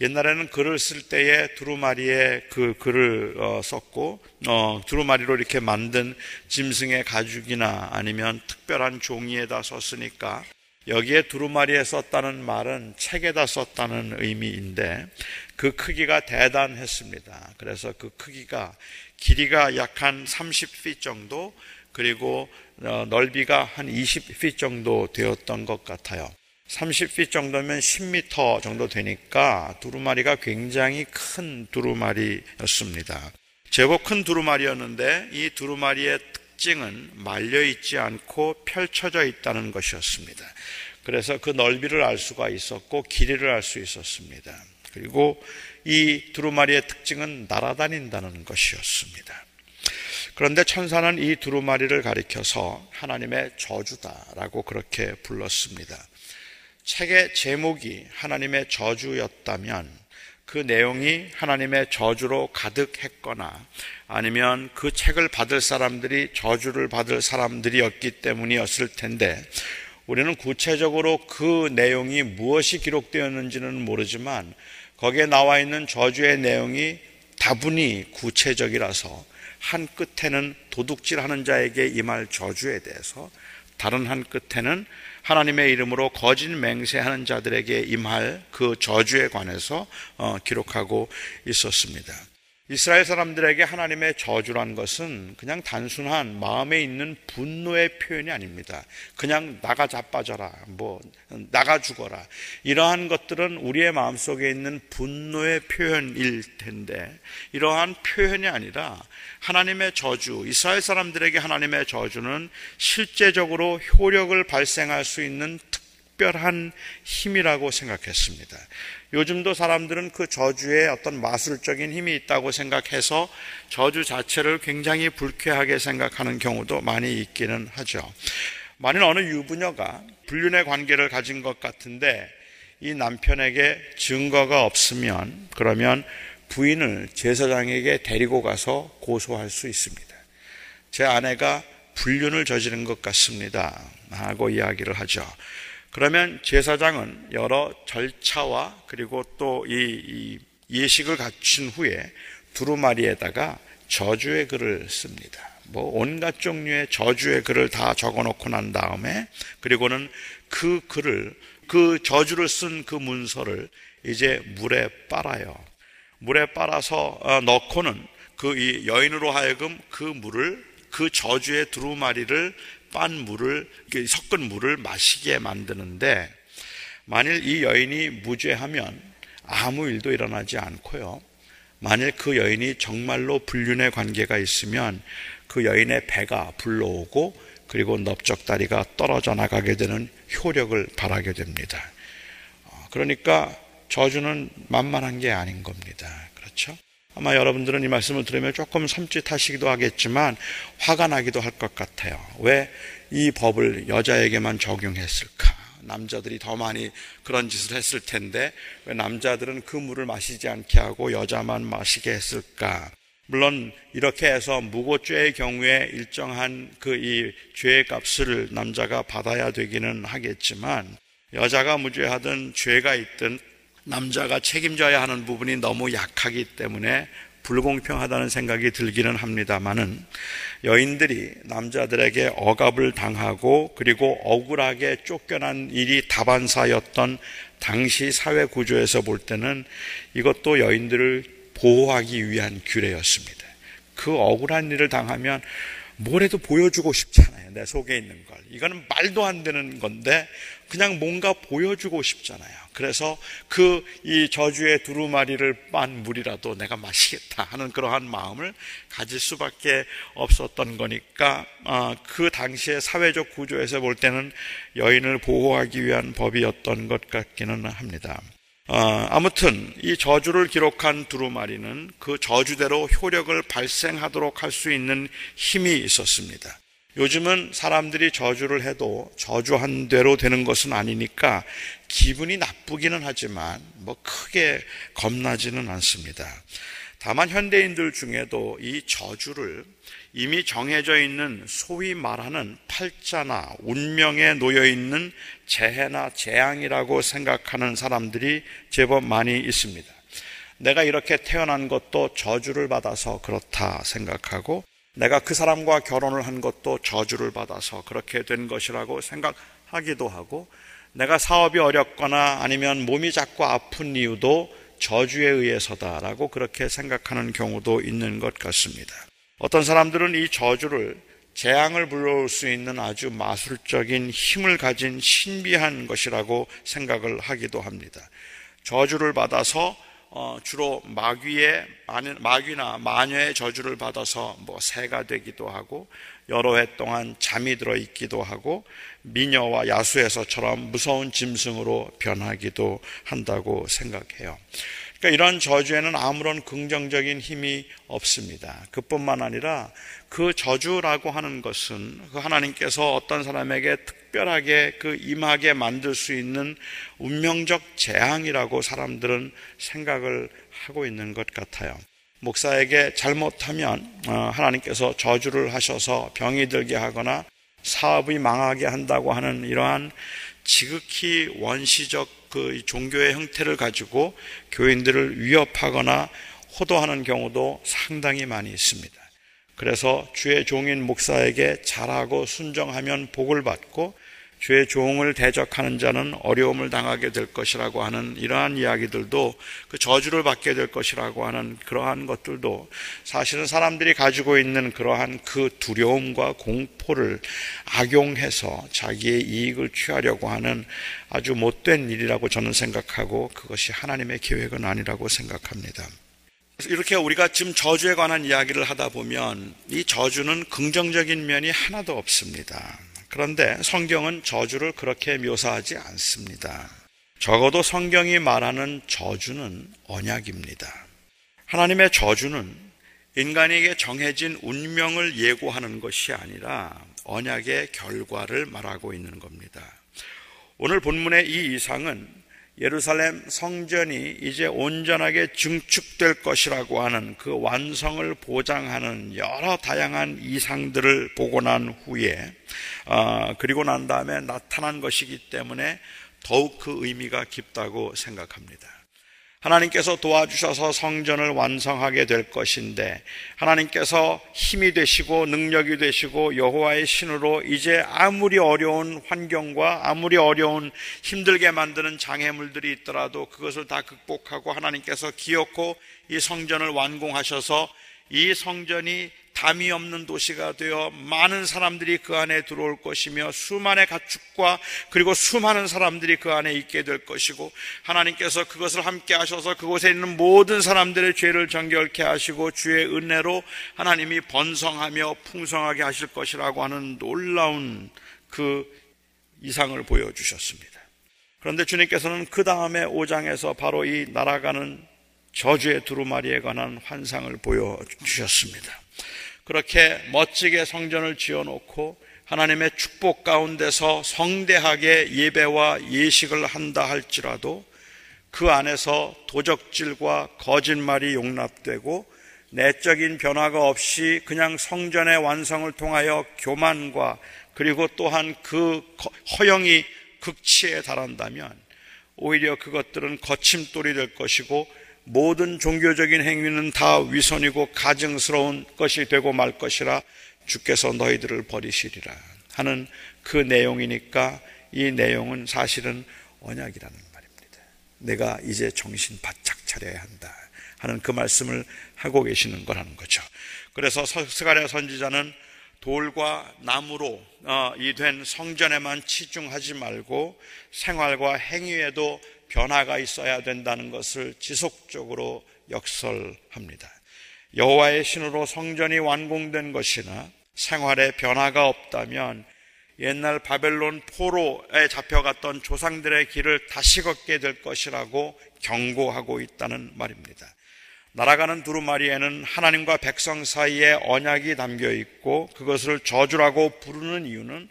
옛날에는 글을 쓸 때에 두루마리에 그 글을 어, 썼고 어, 두루마리로 이렇게 만든 짐승의 가죽이나 아니면 특별한 종이에다 썼으니까, 여기에 두루마리에 썼다는 말은 책에다 썼다는 의미인데 그 크기가 대단했습니다. 그래서 그 크기가, 길이가 약 한 삼십 피트 정도, 그리고 어, 넓이가 한 이십 피트 정도 되었던 것 같아요. 삼십 피트 정도면 십 미터 정도 되니까 두루마리가 굉장히 큰 두루마리였습니다. 제법 큰 두루마리였는데 이 두루마리의 특징은 말려있지 않고 펼쳐져 있다는 것이었습니다. 그래서 그 넓이를 알 수가 있었고 길이를 알 수 있었습니다. 그리고 이 두루마리의 특징은 날아다닌다는 것이었습니다. 그런데 천사는 이 두루마리를 가리켜서 하나님의 저주다라고 그렇게 불렀습니다. 책의 제목이 하나님의 저주였다면 그 내용이 하나님의 저주로 가득했거나 아니면 그 책을 받을 사람들이 저주를 받을 사람들이었기 때문이었을 텐데, 우리는 구체적으로 그 내용이 무엇이 기록되었는지는 모르지만 거기에 나와 있는 저주의 내용이 다분히 구체적이라서 한 끝에는 도둑질하는 자에게 임할 저주에 대해서, 다른 한 끝에는 하나님의 이름으로 거짓 맹세하는 자들에게 임할 그 저주에 관해서 기록하고 있었습니다. 이스라엘 사람들에게 하나님의 저주란 것은 그냥 단순한 마음에 있는 분노의 표현이 아닙니다. 그냥 나가 자빠져라, 뭐 나가 죽어라, 이러한 것들은 우리의 마음속에 있는 분노의 표현일 텐데, 이러한 표현이 아니라 하나님의 저주, 이스라엘 사람들에게 하나님의 저주는 실제적으로 효력을 발생할 수 있는 특별한 힘이라고 생각했습니다. 요즘도 사람들은 그 저주에 어떤 마술적인 힘이 있다고 생각해서 저주 자체를 굉장히 불쾌하게 생각하는 경우도 많이 있기는 하죠. 만일 어느 유부녀가 불륜의 관계를 가진 것 같은데 이 남편에게 증거가 없으면, 그러면 부인을 제사장에게 데리고 가서 고소할 수 있습니다. 제 아내가 불륜을 저지른 것 같습니다 하고 이야기를 하죠. 그러면 제사장은 여러 절차와 그리고 또 이 예식을 갖춘 후에 두루마리에다가 저주의 글을 씁니다. 뭐 온갖 종류의 저주의 글을 다 적어놓고 난 다음에, 그리고는 그 글을, 그 저주를 쓴 그 문서를 이제 물에 빨아요. 물에 빨아서 넣고는 그 이 여인으로 하여금 그 물을, 그 저주의 두루마리를 빤 물을, 섞은 물을 마시게 만드는데, 만일 이 여인이 무죄하면 아무 일도 일어나지 않고요, 만일 그 여인이 정말로 불륜의 관계가 있으면 그 여인의 배가 불러오고 그리고 넓적다리가 떨어져 나가게 되는 효력을 발하게 됩니다. 그러니까 저주는 만만한 게 아닌 겁니다. 그렇죠? 아마 여러분들은 이 말씀을 들으면 조금 섬찟하시기도 하겠지만 화가 나기도 할 것 같아요. 왜 이 법을 여자에게만 적용했을까? 남자들이 더 많이 그런 짓을 했을 텐데 왜 남자들은 그 물을 마시지 않게 하고 여자만 마시게 했을까? 물론 이렇게 해서 무고죄의 경우에 일정한 그 이 죄의 값을 남자가 받아야 되기는 하겠지만, 여자가 무죄하든 죄가 있든 남자가 책임져야 하는 부분이 너무 약하기 때문에 불공평하다는 생각이 들기는 합니다만은, 여인들이 남자들에게 억압을 당하고 그리고 억울하게 쫓겨난 일이 다반사였던 당시 사회 구조에서 볼 때는 이것도 여인들을 보호하기 위한 규례였습니다. 그 억울한 일을 당하면 뭘 해도 보여주고 싶잖아요. 내 속에 있는 걸. 이거는 말도 안 되는 건데 그냥 뭔가 보여주고 싶잖아요. 그래서 그 이 저주의 두루마리를 빤 물이라도 내가 마시겠다 하는 그러한 마음을 가질 수밖에 없었던 거니까, 아, 그 당시의 사회적 구조에서 볼 때는 여인을 보호하기 위한 법이었던 것 같기는 합니다. 아, 아무튼 이 저주를 기록한 두루마리는 그 저주대로 효력을 발생하도록 할 수 있는 힘이 있었습니다. 요즘은 사람들이 저주를 해도 저주한 대로 되는 것은 아니니까 기분이 나쁘기는 하지만 뭐 크게 겁나지는 않습니다. 다만 현대인들 중에도 이 저주를 이미 정해져 있는 소위 말하는 팔자나 운명에 놓여 있는 재해나 재앙이라고 생각하는 사람들이 제법 많이 있습니다. 내가 이렇게 태어난 것도 저주를 받아서 그렇다 생각하고, 내가 그 사람과 결혼을 한 것도 저주를 받아서 그렇게 된 것이라고 생각하기도 하고, 내가 사업이 어렵거나 아니면 몸이 자꾸 아픈 이유도 저주에 의해서다라고 그렇게 생각하는 경우도 있는 것 같습니다. 어떤 사람들은 이 저주를 재앙을 불러올 수 있는 아주 마술적인 힘을 가진 신비한 것이라고 생각을 하기도 합니다. 저주를 받아서 어, 주로 마귀의, 마귀나 마녀의 저주를 받아서 뭐 새가 되기도 하고 여러 해 동안 잠이 들어 있기도 하고 미녀와 야수에서처럼 무서운 짐승으로 변하기도 한다고 생각해요. 그러니까 이런 저주에는 아무런 긍정적인 힘이 없습니다. 그뿐만 아니라 그 저주라고 하는 것은 그 하나님께서 어떤 사람에게 특별하게 그 임하게 만들 수 있는 운명적 재앙이라고 사람들은 생각을 하고 있는 것 같아요. 목사에게 잘못하면 하나님께서 저주를 하셔서 병이 들게 하거나 사업이 망하게 한다고 하는 이러한 지극히 원시적 그 종교의 형태를 가지고 교인들을 위협하거나 호도하는 경우도 상당히 많이 있습니다. 그래서 주의 종인 목사에게 잘하고 순종하면 복을 받고 주의 종을 대적하는 자는 어려움을 당하게 될 것이라고 하는 이러한 이야기들도 그 저주를 받게 될 것이라고 하는 그러한 것들도 사실은 사람들이 가지고 있는 그러한 그 두려움과 공포를 악용해서 자기의 이익을 취하려고 하는 아주 못된 일이라고 저는 생각하고 그것이 하나님의 계획은 아니라고 생각합니다. 이렇게 우리가 지금 저주에 관한 이야기를 하다 보면 이 저주는 긍정적인 면이 하나도 없습니다. 그런데 성경은 저주를 그렇게 묘사하지 않습니다. 적어도 성경이 말하는 저주는 언약입니다. 하나님의 저주는 인간에게 정해진 운명을 예고하는 것이 아니라 언약의 결과를 말하고 있는 겁니다. 오늘 본문의 이 이상은 예루살렘 성전이 이제 온전하게 증축될 것이라고 하는 그 완성을 보장하는 여러 다양한 이상들을 보고 난 후에 어, 그리고 난 다음에 나타난 것이기 때문에 더욱 그 의미가 깊다고 생각합니다. 하나님께서 도와주셔서 성전을 완성하게 될 것인데 하나님께서 힘이 되시고 능력이 되시고 여호와의 신으로 이제 아무리 어려운 환경과 아무리 어려운 힘들게 만드는 장애물들이 있더라도 그것을 다 극복하고 하나님께서 기어코 이 성전을 완공하셔서 이 성전이 담이 없는 도시가 되어 많은 사람들이 그 안에 들어올 것이며 수많은 가축과 그리고 수많은 사람들이 그 안에 있게 될 것이고 하나님께서 그것을 함께 하셔서 그곳에 있는 모든 사람들의 죄를 정결케 하시고 주의 은혜로 하나님이 번성하며 풍성하게 하실 것이라고 하는 놀라운 그 이상을 보여주셨습니다. 그런데 주님께서는 그 다음에 오 장에서 바로 이 날아가는 저주의 두루마리에 관한 환상을 보여주셨습니다. 그렇게 멋지게 성전을 지어놓고 하나님의 축복 가운데서 성대하게 예배와 예식을 한다 할지라도 그 안에서 도적질과 거짓말이 용납되고 내적인 변화가 없이 그냥 성전의 완성을 통하여 교만과 그리고 또한 그 허영이 극치에 달한다면 오히려 그것들은 거침돌이 될 것이고 모든 종교적인 행위는 다 위선이고 가증스러운 것이 되고 말 것이라 주께서 너희들을 버리시리라 하는 그 내용이니까 이 내용은 사실은 언약이라는 말입니다. 내가 이제 정신 바짝 차려야 한다 하는 그 말씀을 하고 계시는 거라는 거죠. 그래서 스가랴 선지자는 돌과 나무로 이 된 성전에만 치중하지 말고 생활과 행위에도 변화가 있어야 된다는 것을 지속적으로 역설합니다. 여호와의 신으로 성전이 완공된 것이나 생활에 변화가 없다면 옛날 바벨론 포로에 잡혀갔던 조상들의 길을 다시 걷게 될 것이라고 경고하고 있다는 말입니다. 날아가는 두루마리에는 하나님과 백성 사이에 언약이 담겨 있고 그것을 저주라고 부르는 이유는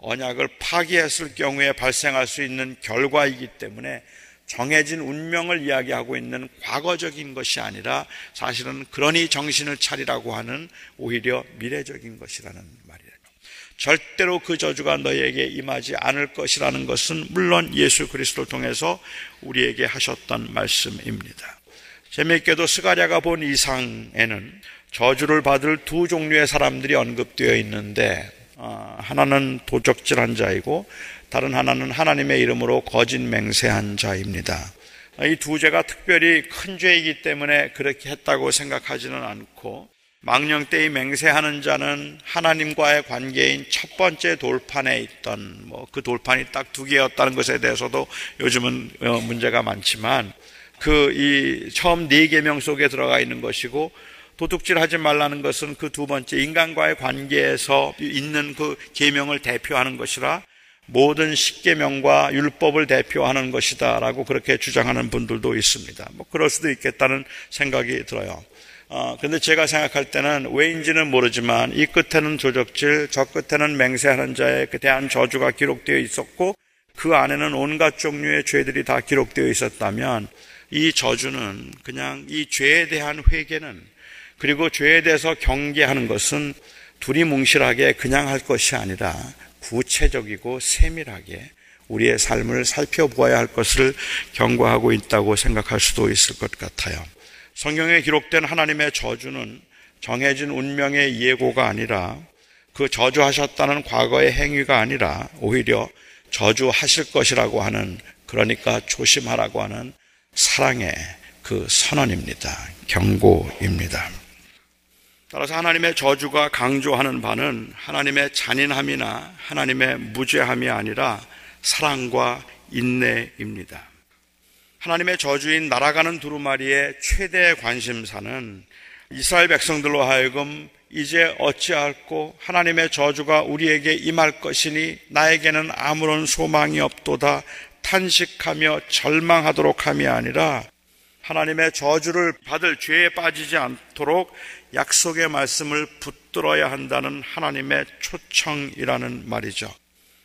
언약을 파기했을 경우에 발생할 수 있는 결과이기 때문에 정해진 운명을 이야기하고 있는 과거적인 것이 아니라 사실은 그러니 정신을 차리라고 하는 오히려 미래적인 것이라는 말이에요. 절대로 그 저주가 너희에게 임하지 않을 것이라는 것은 물론 예수 그리스도를 통해서 우리에게 하셨던 말씀입니다. 재미있게도 스가랴가 본 이상에는 저주를 받을 두 종류의 사람들이 언급되어 있는데 하나는 도적질한 자이고 다른 하나는 하나님의 이름으로 거짓 맹세한 자입니다. 이 두 죄가 특별히 큰 죄이기 때문에 그렇게 했다고 생각하지는 않고 망령 때에 맹세하는 자는 하나님과의 관계인 첫 번째 돌판에 있던, 뭐 그 돌판이 딱 두 개였다는 것에 대해서도 요즘은 문제가 많지만, 그 이 처음 네 계명 속에 들어가 있는 것이고, 도둑질하지 말라는 것은 그 두 번째 인간과의 관계에서 있는 그 계명을 대표하는 것이라 모든 십계명과 율법을 대표하는 것이다라고 그렇게 주장하는 분들도 있습니다. 뭐 그럴 수도 있겠다는 생각이 들어요. 어, 근데 제가 생각할 때는 왜인지는 모르지만 이 끝에는 조적질, 저 끝에는 맹세하는 자에 대한 저주가 기록되어 있었고 그 안에는 온갖 종류의 죄들이 다 기록되어 있었다면, 이 저주는 그냥 이 죄에 대한 회개는, 그리고 죄에 대해서 경계하는 것은 두리뭉실하게 그냥 할 것이 아니라 구체적이고 세밀하게 우리의 삶을 살펴보아야 할 것을 경고하고 있다고 생각할 수도 있을 것 같아요. 성경에 기록된 하나님의 저주는 정해진 운명의 예고가 아니라, 그 저주하셨다는 과거의 행위가 아니라 오히려 저주하실 것이라고 하는, 그러니까 조심하라고 하는 사랑의 그 선언입니다. 경고입니다. 따라서 하나님의 저주가 강조하는 바는 하나님의 잔인함이나 하나님의 무죄함이 아니라 사랑과 인내입니다. 하나님의 저주인 날아가는 두루마리의 최대의 관심사는 이스라엘 백성들로 하여금 이제 어찌할꼬 하나님의 저주가 우리에게 임할 것이니 나에게는 아무런 소망이 없도다 탄식하며 절망하도록 함이 아니라, 하나님의 저주를 받을 죄에 빠지지 않도록 약속의 말씀을 붙들어야 한다는 하나님의 초청이라는 말이죠.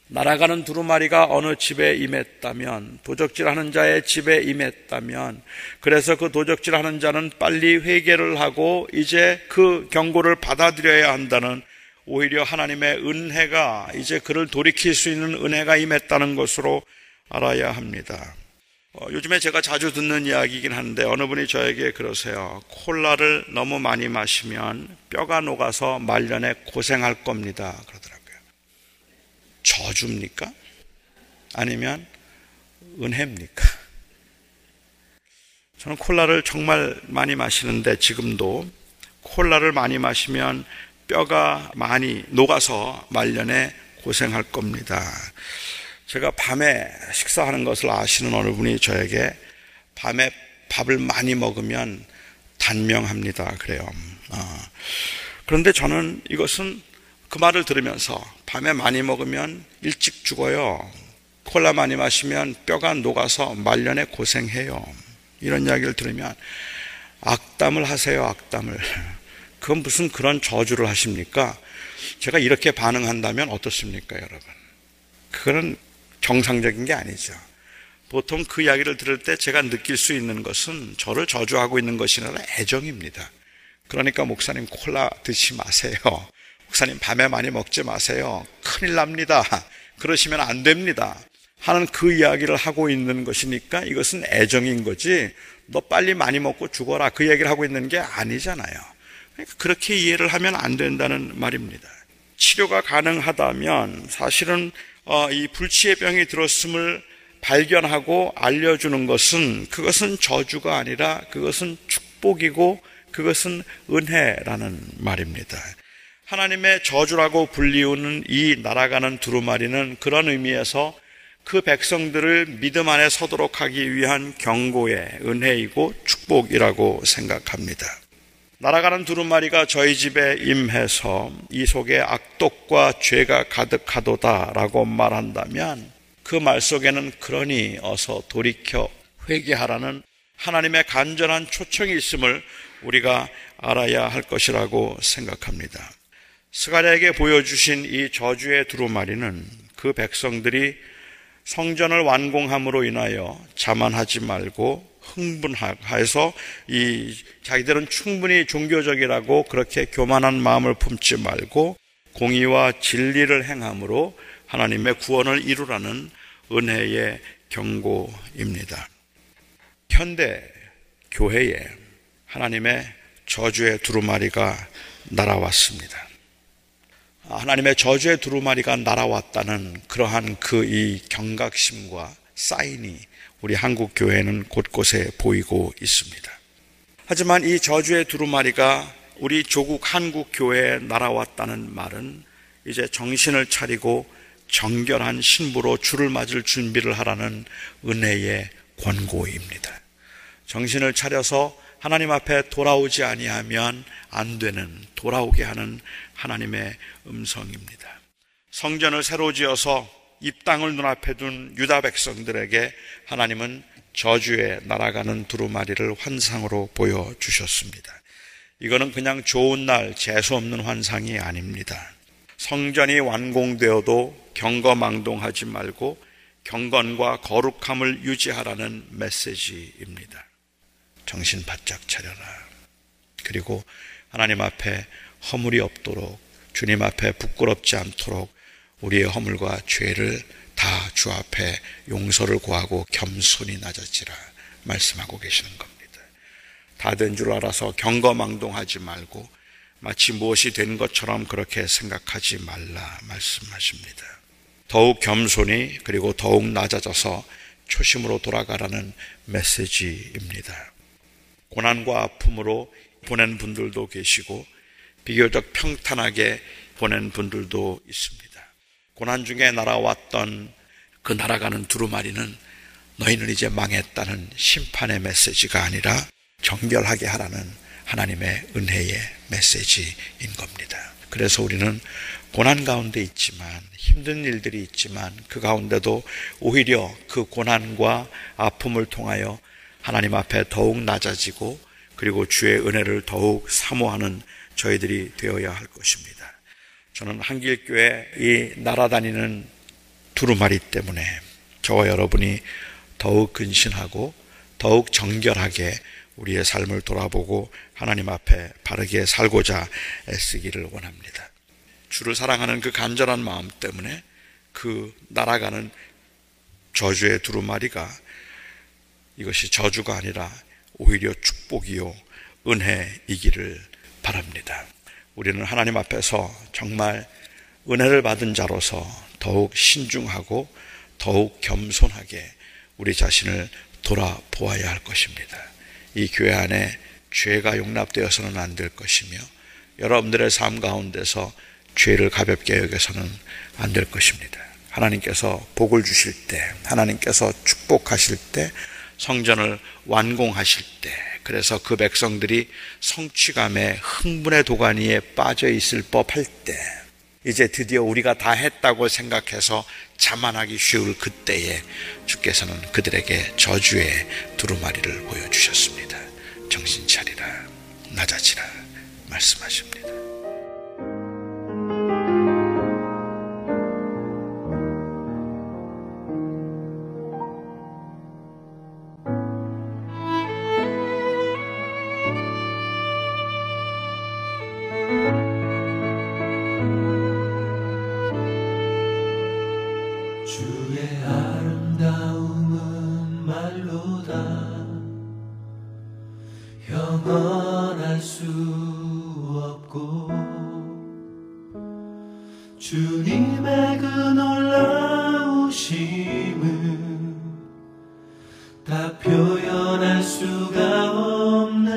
날아가는 두루마리가 어느 집에 임했다면, 도적질하는 자의 집에 임했다면, 그래서 그 도적질하는 자는 빨리 회개를 하고 이제 그 경고를 받아들여야 한다는, 오히려 하나님의 은혜가 이제 그를 돌이킬 수 있는 은혜가 임했다는 것으로 알아야 합니다. 어, 요즘에 제가 자주 듣는 이야기이긴 한데, 어느 분이 저에게 그러세요. 콜라를 너무 많이 마시면 뼈가 녹아서 말년에 고생할 겁니다 그러더라고요. 저주입니까? 아니면 은혜입니까? 저는 콜라를 정말 많이 마시는데, 지금도 콜라를 많이 마시면 뼈가 많이 녹아서 말년에 고생할 겁니다. 제가 밤에 식사하는 것을 아시는 어느 분이 저에게 밤에 밥을 많이 먹으면 단명합니다 그래요. 어. 그런데 저는 이것은 그 말을 들으면서, 밤에 많이 먹으면 일찍 죽어요, 콜라 많이 마시면 뼈가 녹아서 말년에 고생해요, 이런 이야기를 들으면 악담을 하세요, 악담을. 그건 무슨 그런 저주를 하십니까? 제가 이렇게 반응한다면 어떻습니까 여러분? 그건 정상적인 게 아니죠. 보통 그 이야기를 들을 때 제가 느낄 수 있는 것은 저를 저주하고 있는 것이 아니라 애정입니다. 그러니까 목사님 콜라 드시지 마세요, 목사님 밤에 많이 먹지 마세요, 큰일 납니다, 그러시면 안 됩니다 하는 그 이야기를 하고 있는 것이니까 이것은 애정인 거지, 너 빨리 많이 먹고 죽어라 그 얘기를 하고 있는 게 아니잖아요. 그러니까 그렇게 이해를 하면 안 된다는 말입니다. 치료가 가능하다면 사실은 어, 이 불치의 병이 들었음을 발견하고 알려주는 것은, 그것은 저주가 아니라 그것은 축복이고 그것은 은혜라는 말입니다. 하나님의 저주라고 불리우는 이 날아가는 두루마리는 그런 의미에서 그 백성들을 믿음 안에 서도록 하기 위한 경고의 은혜이고 축복이라고 생각합니다. 날아가는 두루마리가 저희 집에 임해서 이 속에 악독과 죄가 가득하도다 라고 말한다면, 그 말 속에는 그러니 어서 돌이켜 회개하라는 하나님의 간절한 초청이 있음을 우리가 알아야 할 것이라고 생각합니다. 스가랴에게 보여주신 이 저주의 두루마리는 그 백성들이 성전을 완공함으로 인하여 자만하지 말고 흥분해서 이 자기들은 충분히 종교적이라고 그렇게 교만한 마음을 품지 말고 공의와 진리를 행함으로 하나님의 구원을 이루라는 은혜의 경고입니다. 현대 교회에 하나님의 저주의 두루마리가 날아왔습니다. 하나님의 저주의 두루마리가 날아왔다는 그러한 그 이 경각심과 사인이 우리 한국 교회는 곳곳에 보이고 있습니다. 하지만 이 저주의 두루마리가 우리 조국 한국 교회에 날아왔다는 말은 이제 정신을 차리고 정결한 신부로 주를 맞을 준비를 하라는 은혜의 권고입니다. 정신을 차려서 하나님 앞에 돌아오지 아니하면 안 되는, 돌아오게 하는 하나님의 음성입니다. 성전을 새로 지어서 입당을 눈앞에 둔 유다 백성들에게 하나님은 저주에 날아가는 두루마리를 환상으로 보여주셨습니다. 이거는 그냥 좋은 날 재수없는 환상이 아닙니다. 성전이 완공되어도 경거망동하지 말고 경건과 거룩함을 유지하라는 메시지입니다. 정신 바짝 차려라. 그리고 하나님 앞에 허물이 없도록, 주님 앞에 부끄럽지 않도록 우리의 허물과 죄를 다 주 앞에 용서를 구하고 겸손히 낮아지라 말씀하고 계시는 겁니다. 다 된 줄 알아서 경거망동하지 말고 마치 무엇이 된 것처럼 그렇게 생각하지 말라 말씀하십니다. 더욱 겸손히, 그리고 더욱 낮아져서 초심으로 돌아가라는 메시지입니다. 고난과 아픔으로 보낸 분들도 계시고 비교적 평탄하게 보낸 분들도 있습니다. 고난 중에 날아왔던 그 날아가는 두루마리는 너희는 이제 망했다는 심판의 메시지가 아니라 정결하게 하라는 하나님의 은혜의 메시지인 겁니다. 그래서 우리는 고난 가운데 있지만, 힘든 일들이 있지만 그 가운데도 오히려 그 고난과 아픔을 통하여 하나님 앞에 더욱 낮아지고 그리고 주의 은혜를 더욱 사모하는 저희들이 되어야 할 것입니다. 저는 한길교회 이 날아다니는 두루마리 때문에 저와 여러분이 더욱 근신하고 더욱 정결하게 우리의 삶을 돌아보고 하나님 앞에 바르게 살고자 애쓰기를 원합니다. 주를 사랑하는 그 간절한 마음 때문에 그 날아가는 저주의 두루마리가, 이것이 저주가 아니라 오히려 축복이요 은혜이기를 바랍니다. 우리는 하나님 앞에서 정말 은혜를 받은 자로서 더욱 신중하고 더욱 겸손하게 우리 자신을 돌아보아야 할 것입니다. 이 교회 안에 죄가 용납되어서는 안 될 것이며 여러분들의 삶 가운데서 죄를 가볍게 여겨서는 안 될 것입니다. 하나님께서 복을 주실 때, 하나님께서 축복하실 때, 성전을 완공하실 때, 그래서 그 백성들이 성취감에 흥분의 도가니에 빠져 있을 법할 때, 이제 드디어 우리가 다 했다고 생각해서 자만하기 쉬울 그때에 주께서는 그들에게 저주의 두루마리를 보여주셨습니다. 정신 차리라, 낮아지라 말씀하십니다. 표현할 수가 없네.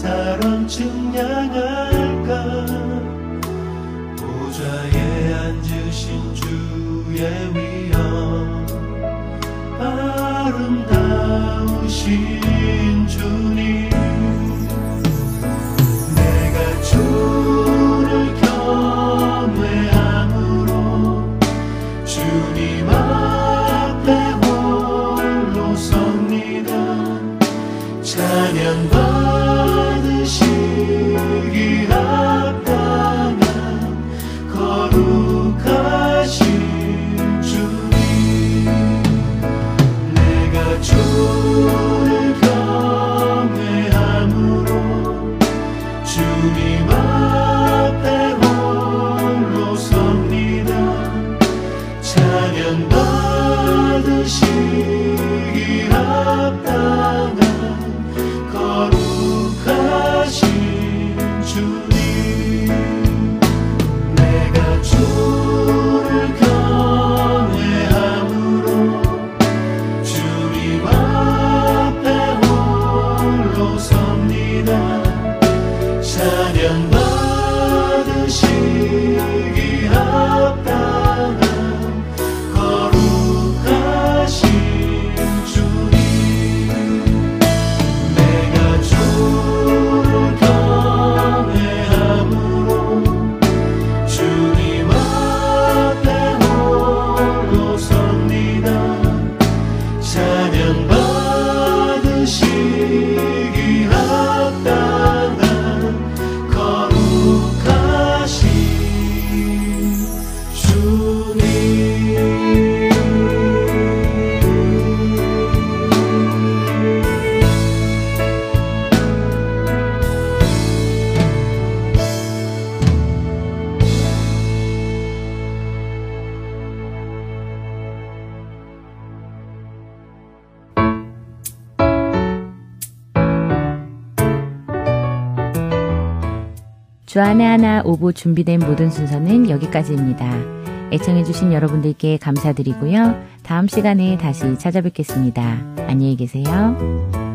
사랑 증량할까 보좌에 앉으신 주의 위엄 아름다우신 주님 내가 주를 경외함으로 주님 앞에 홀로 섭니다 찬양 받으시기 합당한 거룩하신 주님 내가 주를 경외함으로 주님 앞에 홀로 섭니다 찬양 받으시기 합당한 주하네하나 오 부 준비된 모든 순서는 여기까지입니다. 애청해주신 여러분들께 감사드리고요. 다음 시간에 다시 찾아뵙겠습니다. 안녕히 계세요.